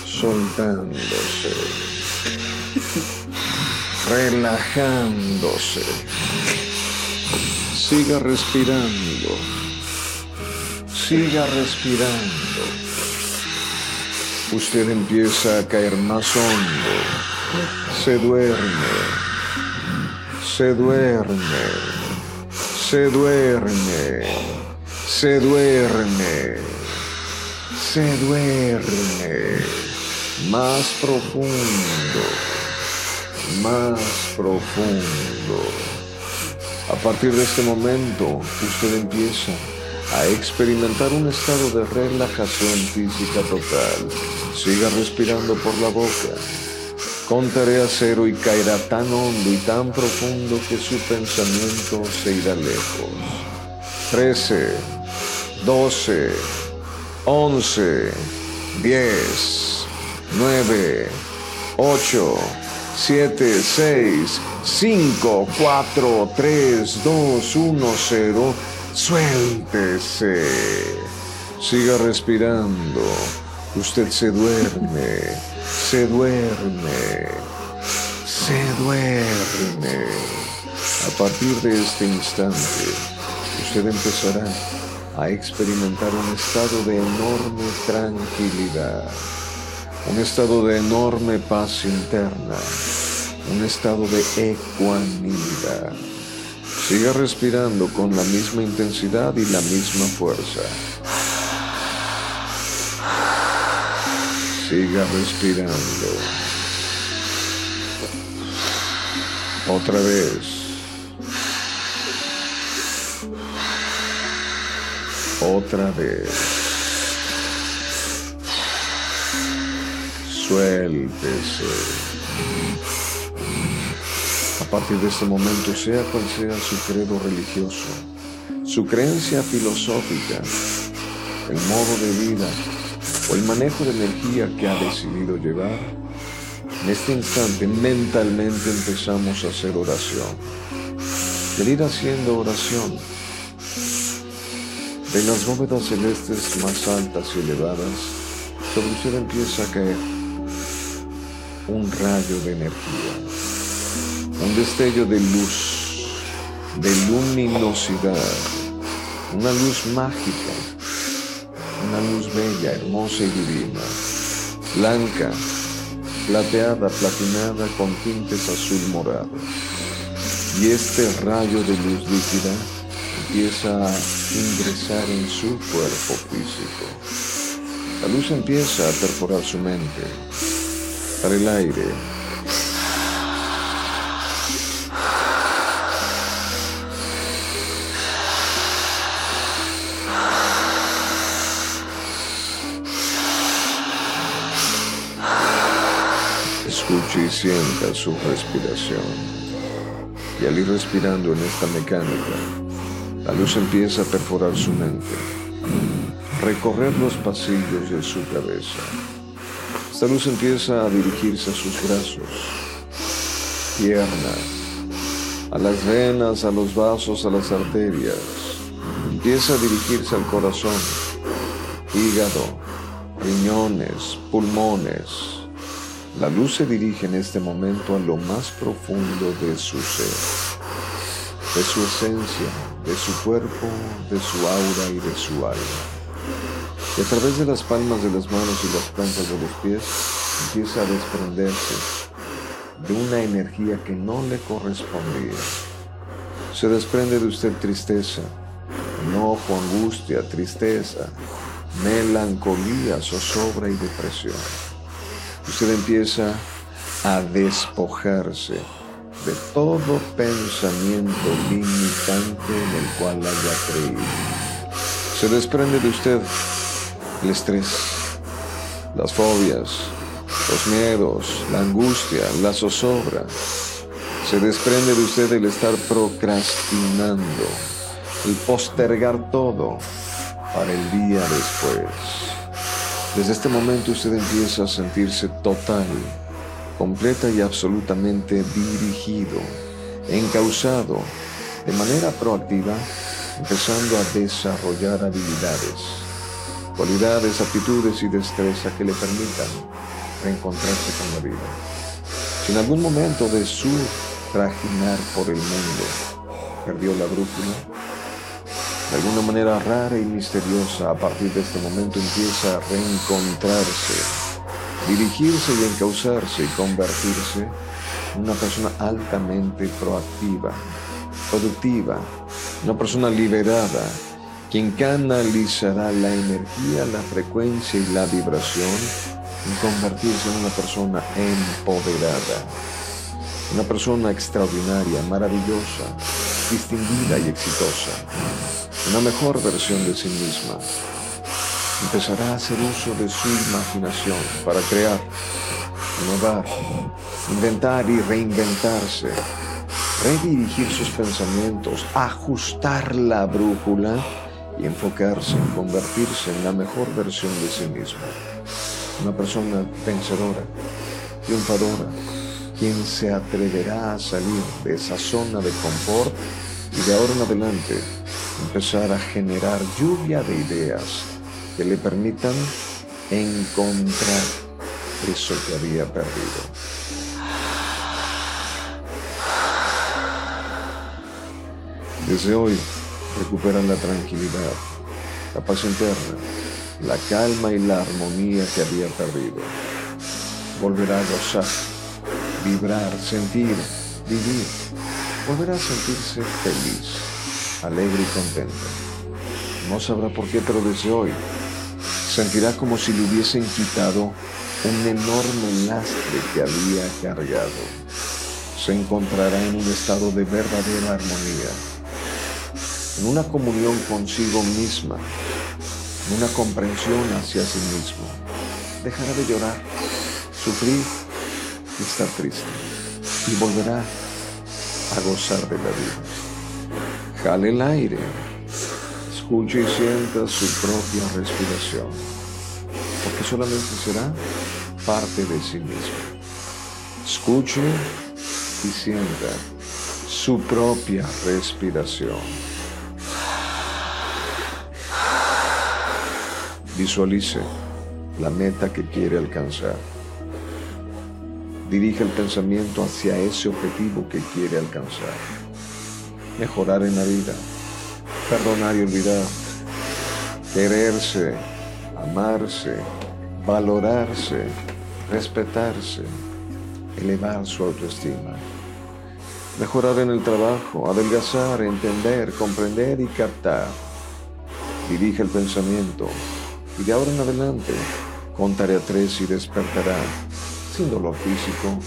soltándose, relajándose. Siga respirando, siga respirando. Usted empieza a caer más hondo, se duerme. Se duerme, se duerme, se duerme, se duerme, más profundo. A partir de este momento, usted empieza a experimentar un estado de relajación física total. Siga respirando por la boca. Contaré a cero y caerá tan hondo y tan profundo que su pensamiento se irá lejos. 13, 12, 11, 10, 9, 8, 7, 6, 5, 4, 3, 2, 1, 0. Suéltese. Siga respirando. Usted se duerme. Se duerme, se duerme. A partir de este instante, usted empezará a experimentar un estado de enorme tranquilidad, un estado de enorme paz interna, un estado de ecuanimidad. Siga respirando con la misma intensidad y la misma fuerza. Siga respirando. Otra vez. Otra vez. Suéltese. A partir de este momento, sea cual sea su credo religioso, su creencia filosófica, el modo de vida, o el manejo de energía que ha decidido llevar, en este instante mentalmente empezamos a hacer oración. De ir haciendo oración, de las bóvedas celestes más altas y elevadas, sobre usted empieza a caer un rayo de energía, un destello de luz, de luminosidad, una luz mágica. Una luz bella, hermosa y divina, blanca, plateada, platinada con tintes azul morado. Y este rayo de luz líquida empieza a ingresar en su cuerpo físico. La luz empieza a perforar su mente, para el aire. Escuche y sienta su respiración. Y al ir respirando en esta mecánica, la luz empieza a perforar su mente, recorrer los pasillos de su cabeza. Esta luz empieza a dirigirse a sus brazos, piernas, a las venas, a los vasos, a las arterias. Empieza a dirigirse al corazón, hígado, riñones, pulmones. La luz se dirige en este momento a lo más profundo de su ser, de su esencia, de su cuerpo, de su aura y de su alma. Y a través de las palmas de las manos y las plantas de los pies, empieza a desprenderse de una energía que no le correspondía. Se desprende de usted tristeza, enojo, angustia, tristeza, melancolía, zozobra y depresión. Usted empieza a despojarse de todo pensamiento limitante en el cual haya creído. Se desprende de usted el estrés, las fobias, los miedos, la angustia, la zozobra. Se desprende de usted el estar procrastinando, el postergar todo para el día después. Desde este momento usted empieza a sentirse total, completa y absolutamente dirigido, encauzado, de manera proactiva, empezando a desarrollar habilidades, cualidades, aptitudes y destrezas que le permitan reencontrarse con la vida. Si en algún momento de su trajinar por el mundo perdió la brújula, de alguna manera rara y misteriosa, a partir de este momento empieza a reencontrarse, dirigirse y encauzarse y convertirse en una persona altamente proactiva, productiva, una persona liberada, quien canalizará la energía, la frecuencia y la vibración en convertirse en una persona empoderada, una persona extraordinaria, maravillosa, distinguida y exitosa, una mejor versión de sí misma. Empezará a hacer uso de su imaginación para crear, innovar, inventar y reinventarse, redirigir sus pensamientos, ajustar la brújula y enfocarse en convertirse en la mejor versión de sí misma. Una persona vencedora, triunfadora, quien se atreverá a salir de esa zona de confort y de ahora en adelante empezar a generar lluvia de ideas que le permitan encontrar eso que había perdido. Desde hoy recuperan la tranquilidad, la paz interna, la calma y la armonía que había perdido. Volverá a gozar, vibrar, sentir, vivir. Volverá a sentirse feliz, alegre y contento. No sabrá por qué, pero desde hoy sentirá como si le hubiesen quitado un enorme lastre que había cargado. Se encontrará en un estado de verdadera armonía, en una comunión consigo misma, en una comprensión hacia sí mismo. Dejará de llorar, sufrir y estar triste, y volverá a gozar de la vida. Jale el aire, escuche y sienta su propia respiración, porque solamente será parte de sí mismo. Escuche y sienta su propia respiración. Visualice la meta que quiere alcanzar. Dirija el pensamiento hacia ese objetivo que quiere alcanzar. Mejorar en la vida, perdonar y olvidar, quererse, amarse, valorarse, respetarse, elevar su autoestima. Mejorar en el trabajo, adelgazar, entender, comprender y captar. Dirija el pensamiento. Y de ahora en adelante, contaré a 3 y despertará, sin dolor físico,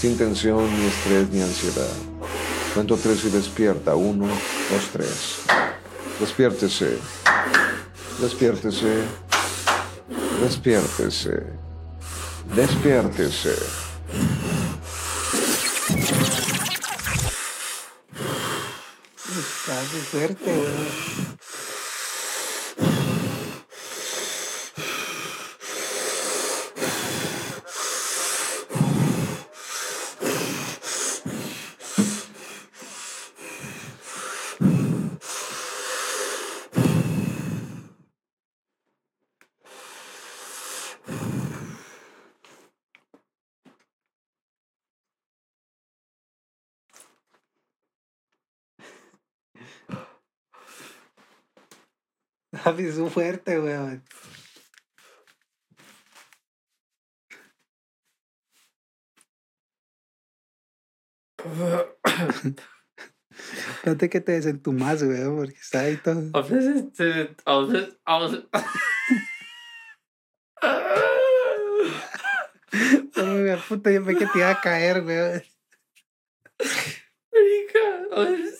sin tensión, ni estrés, ni ansiedad. Cuento 3 y despierta. 1, 2, 3. Despiértese. Despiértese. Despiértese. Despiértese. Está muy fuerte, ¿no? Es un fuerte, weón. No te que te desentumas, weón, porque está ahí todo. A veces. Ay, puta, yo pensé que te iba a caer, weón. Rica, a veces.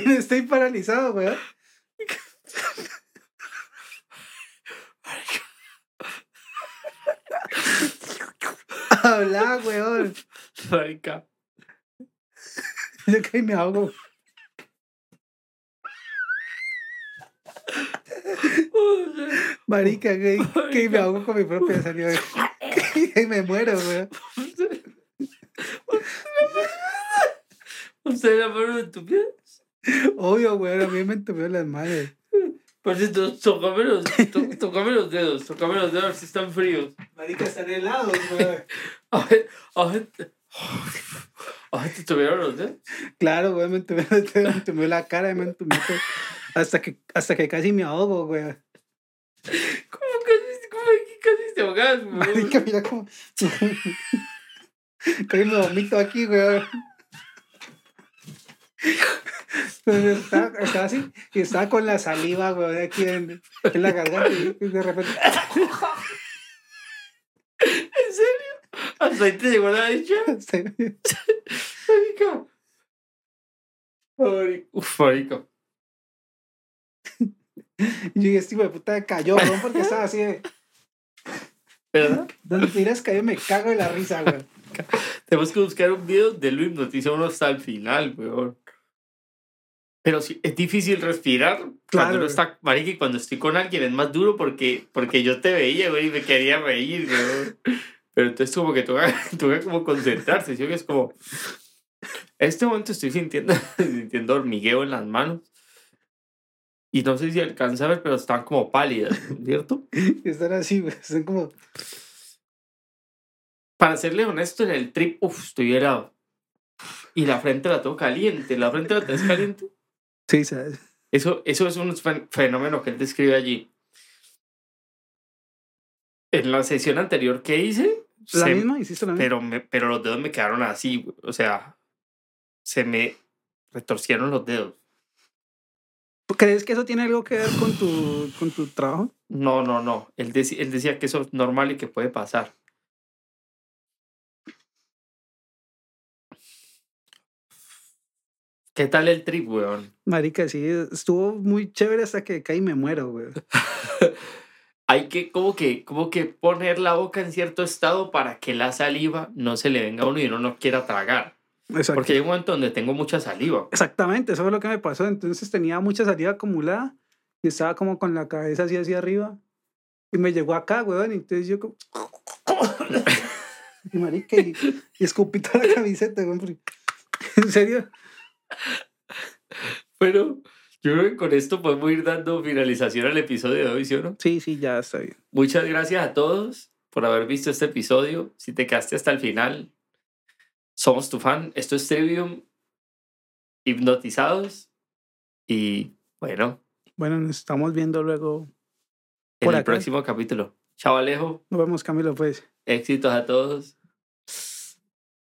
bien, estoy paralizado, weón. Habla, weón. Marica. Yo que me ahogo. Marica, que me ahogo con mi propia salida. Que me muero, weón. ¿Usted la mano me entupió? Obvio, weón, a mí me entupió las manos. Por cierto, tocame los dedos, a ver si están fríos. Marica, están helados, weón. A ver, ¿te tuvieron los dedos? Claro, weón, me entupió los dedos, me entupió la cara, me entupió hasta que casi me ahogo, weón. ¿Cómo que casi te ahogas, weón? Marica, mira cómo... Casi me vomito aquí, weón. Entonces estaba así y estaba con la saliva, güey, aquí en la garganta y de repente. ¿En serio? ¿Hasta ahí te llegó la dicha? Sí. Marica. Uf, marica. Y yo dije, este hijo de puta cayó, ¿no? Porque estaba así de... ¿Verdad? Donde tiras cayó me cago de la risa, güey. Tenemos que buscar un video de lo hipnotiza uno hasta el final, weón. Pero sí, es difícil respirar, claro, cuando uno está... Marica, y cuando estoy con alguien es más duro porque yo te veía, güey, y me quería reír, weón. Pero entonces como que tuve como concentrarse, ¿sí? Es como... En este momento estoy sintiendo hormigueo en las manos. Y no sé si alcanza a ver, pero están como pálidas, ¿cierto? Están así, güey. Están como... Para serle honesto, en el trip, estoy helado. Y la frente la tengo caliente. ¿La frente la tenés caliente? Sí, sabes. Eso es un fenómeno que él describe allí. En la sesión anterior que hice... ¿Hiciste la misma? Pero los dedos me quedaron así, güey. O sea, se me retorcieron los dedos. ¿Crees que eso tiene algo que ver con tu trabajo? No. Él decía que eso es normal y que puede pasar. ¿Qué tal el trip, weón? Marica, sí, estuvo muy chévere hasta que caí y me muero, weón. Hay que como que poner la boca en cierto estado para que la saliva no se le venga a uno y uno no quiera tragar. Exacto. Porque hay un momento donde tengo mucha saliva. Exactamente, eso es lo que me pasó. Entonces tenía mucha saliva acumulada y estaba como con la cabeza así hacia arriba. Y me llegó acá, weón, y entonces yo como... Y marica, y escupí toda la camiseta, weón. ¿En serio? Bueno, yo creo que con esto podemos ir dando finalización al episodio de hoy, ¿sí o no? Sí, ya está bien. Muchas gracias a todos por haber visto este episodio. Si te quedaste hasta el final, somos tu fan. Esto es Trivium Hipnotizados. Y bueno, nos estamos viendo luego en el próximo capítulo. Chao, Alejo. Nos vemos, Camilo, pues. Éxitos a todos.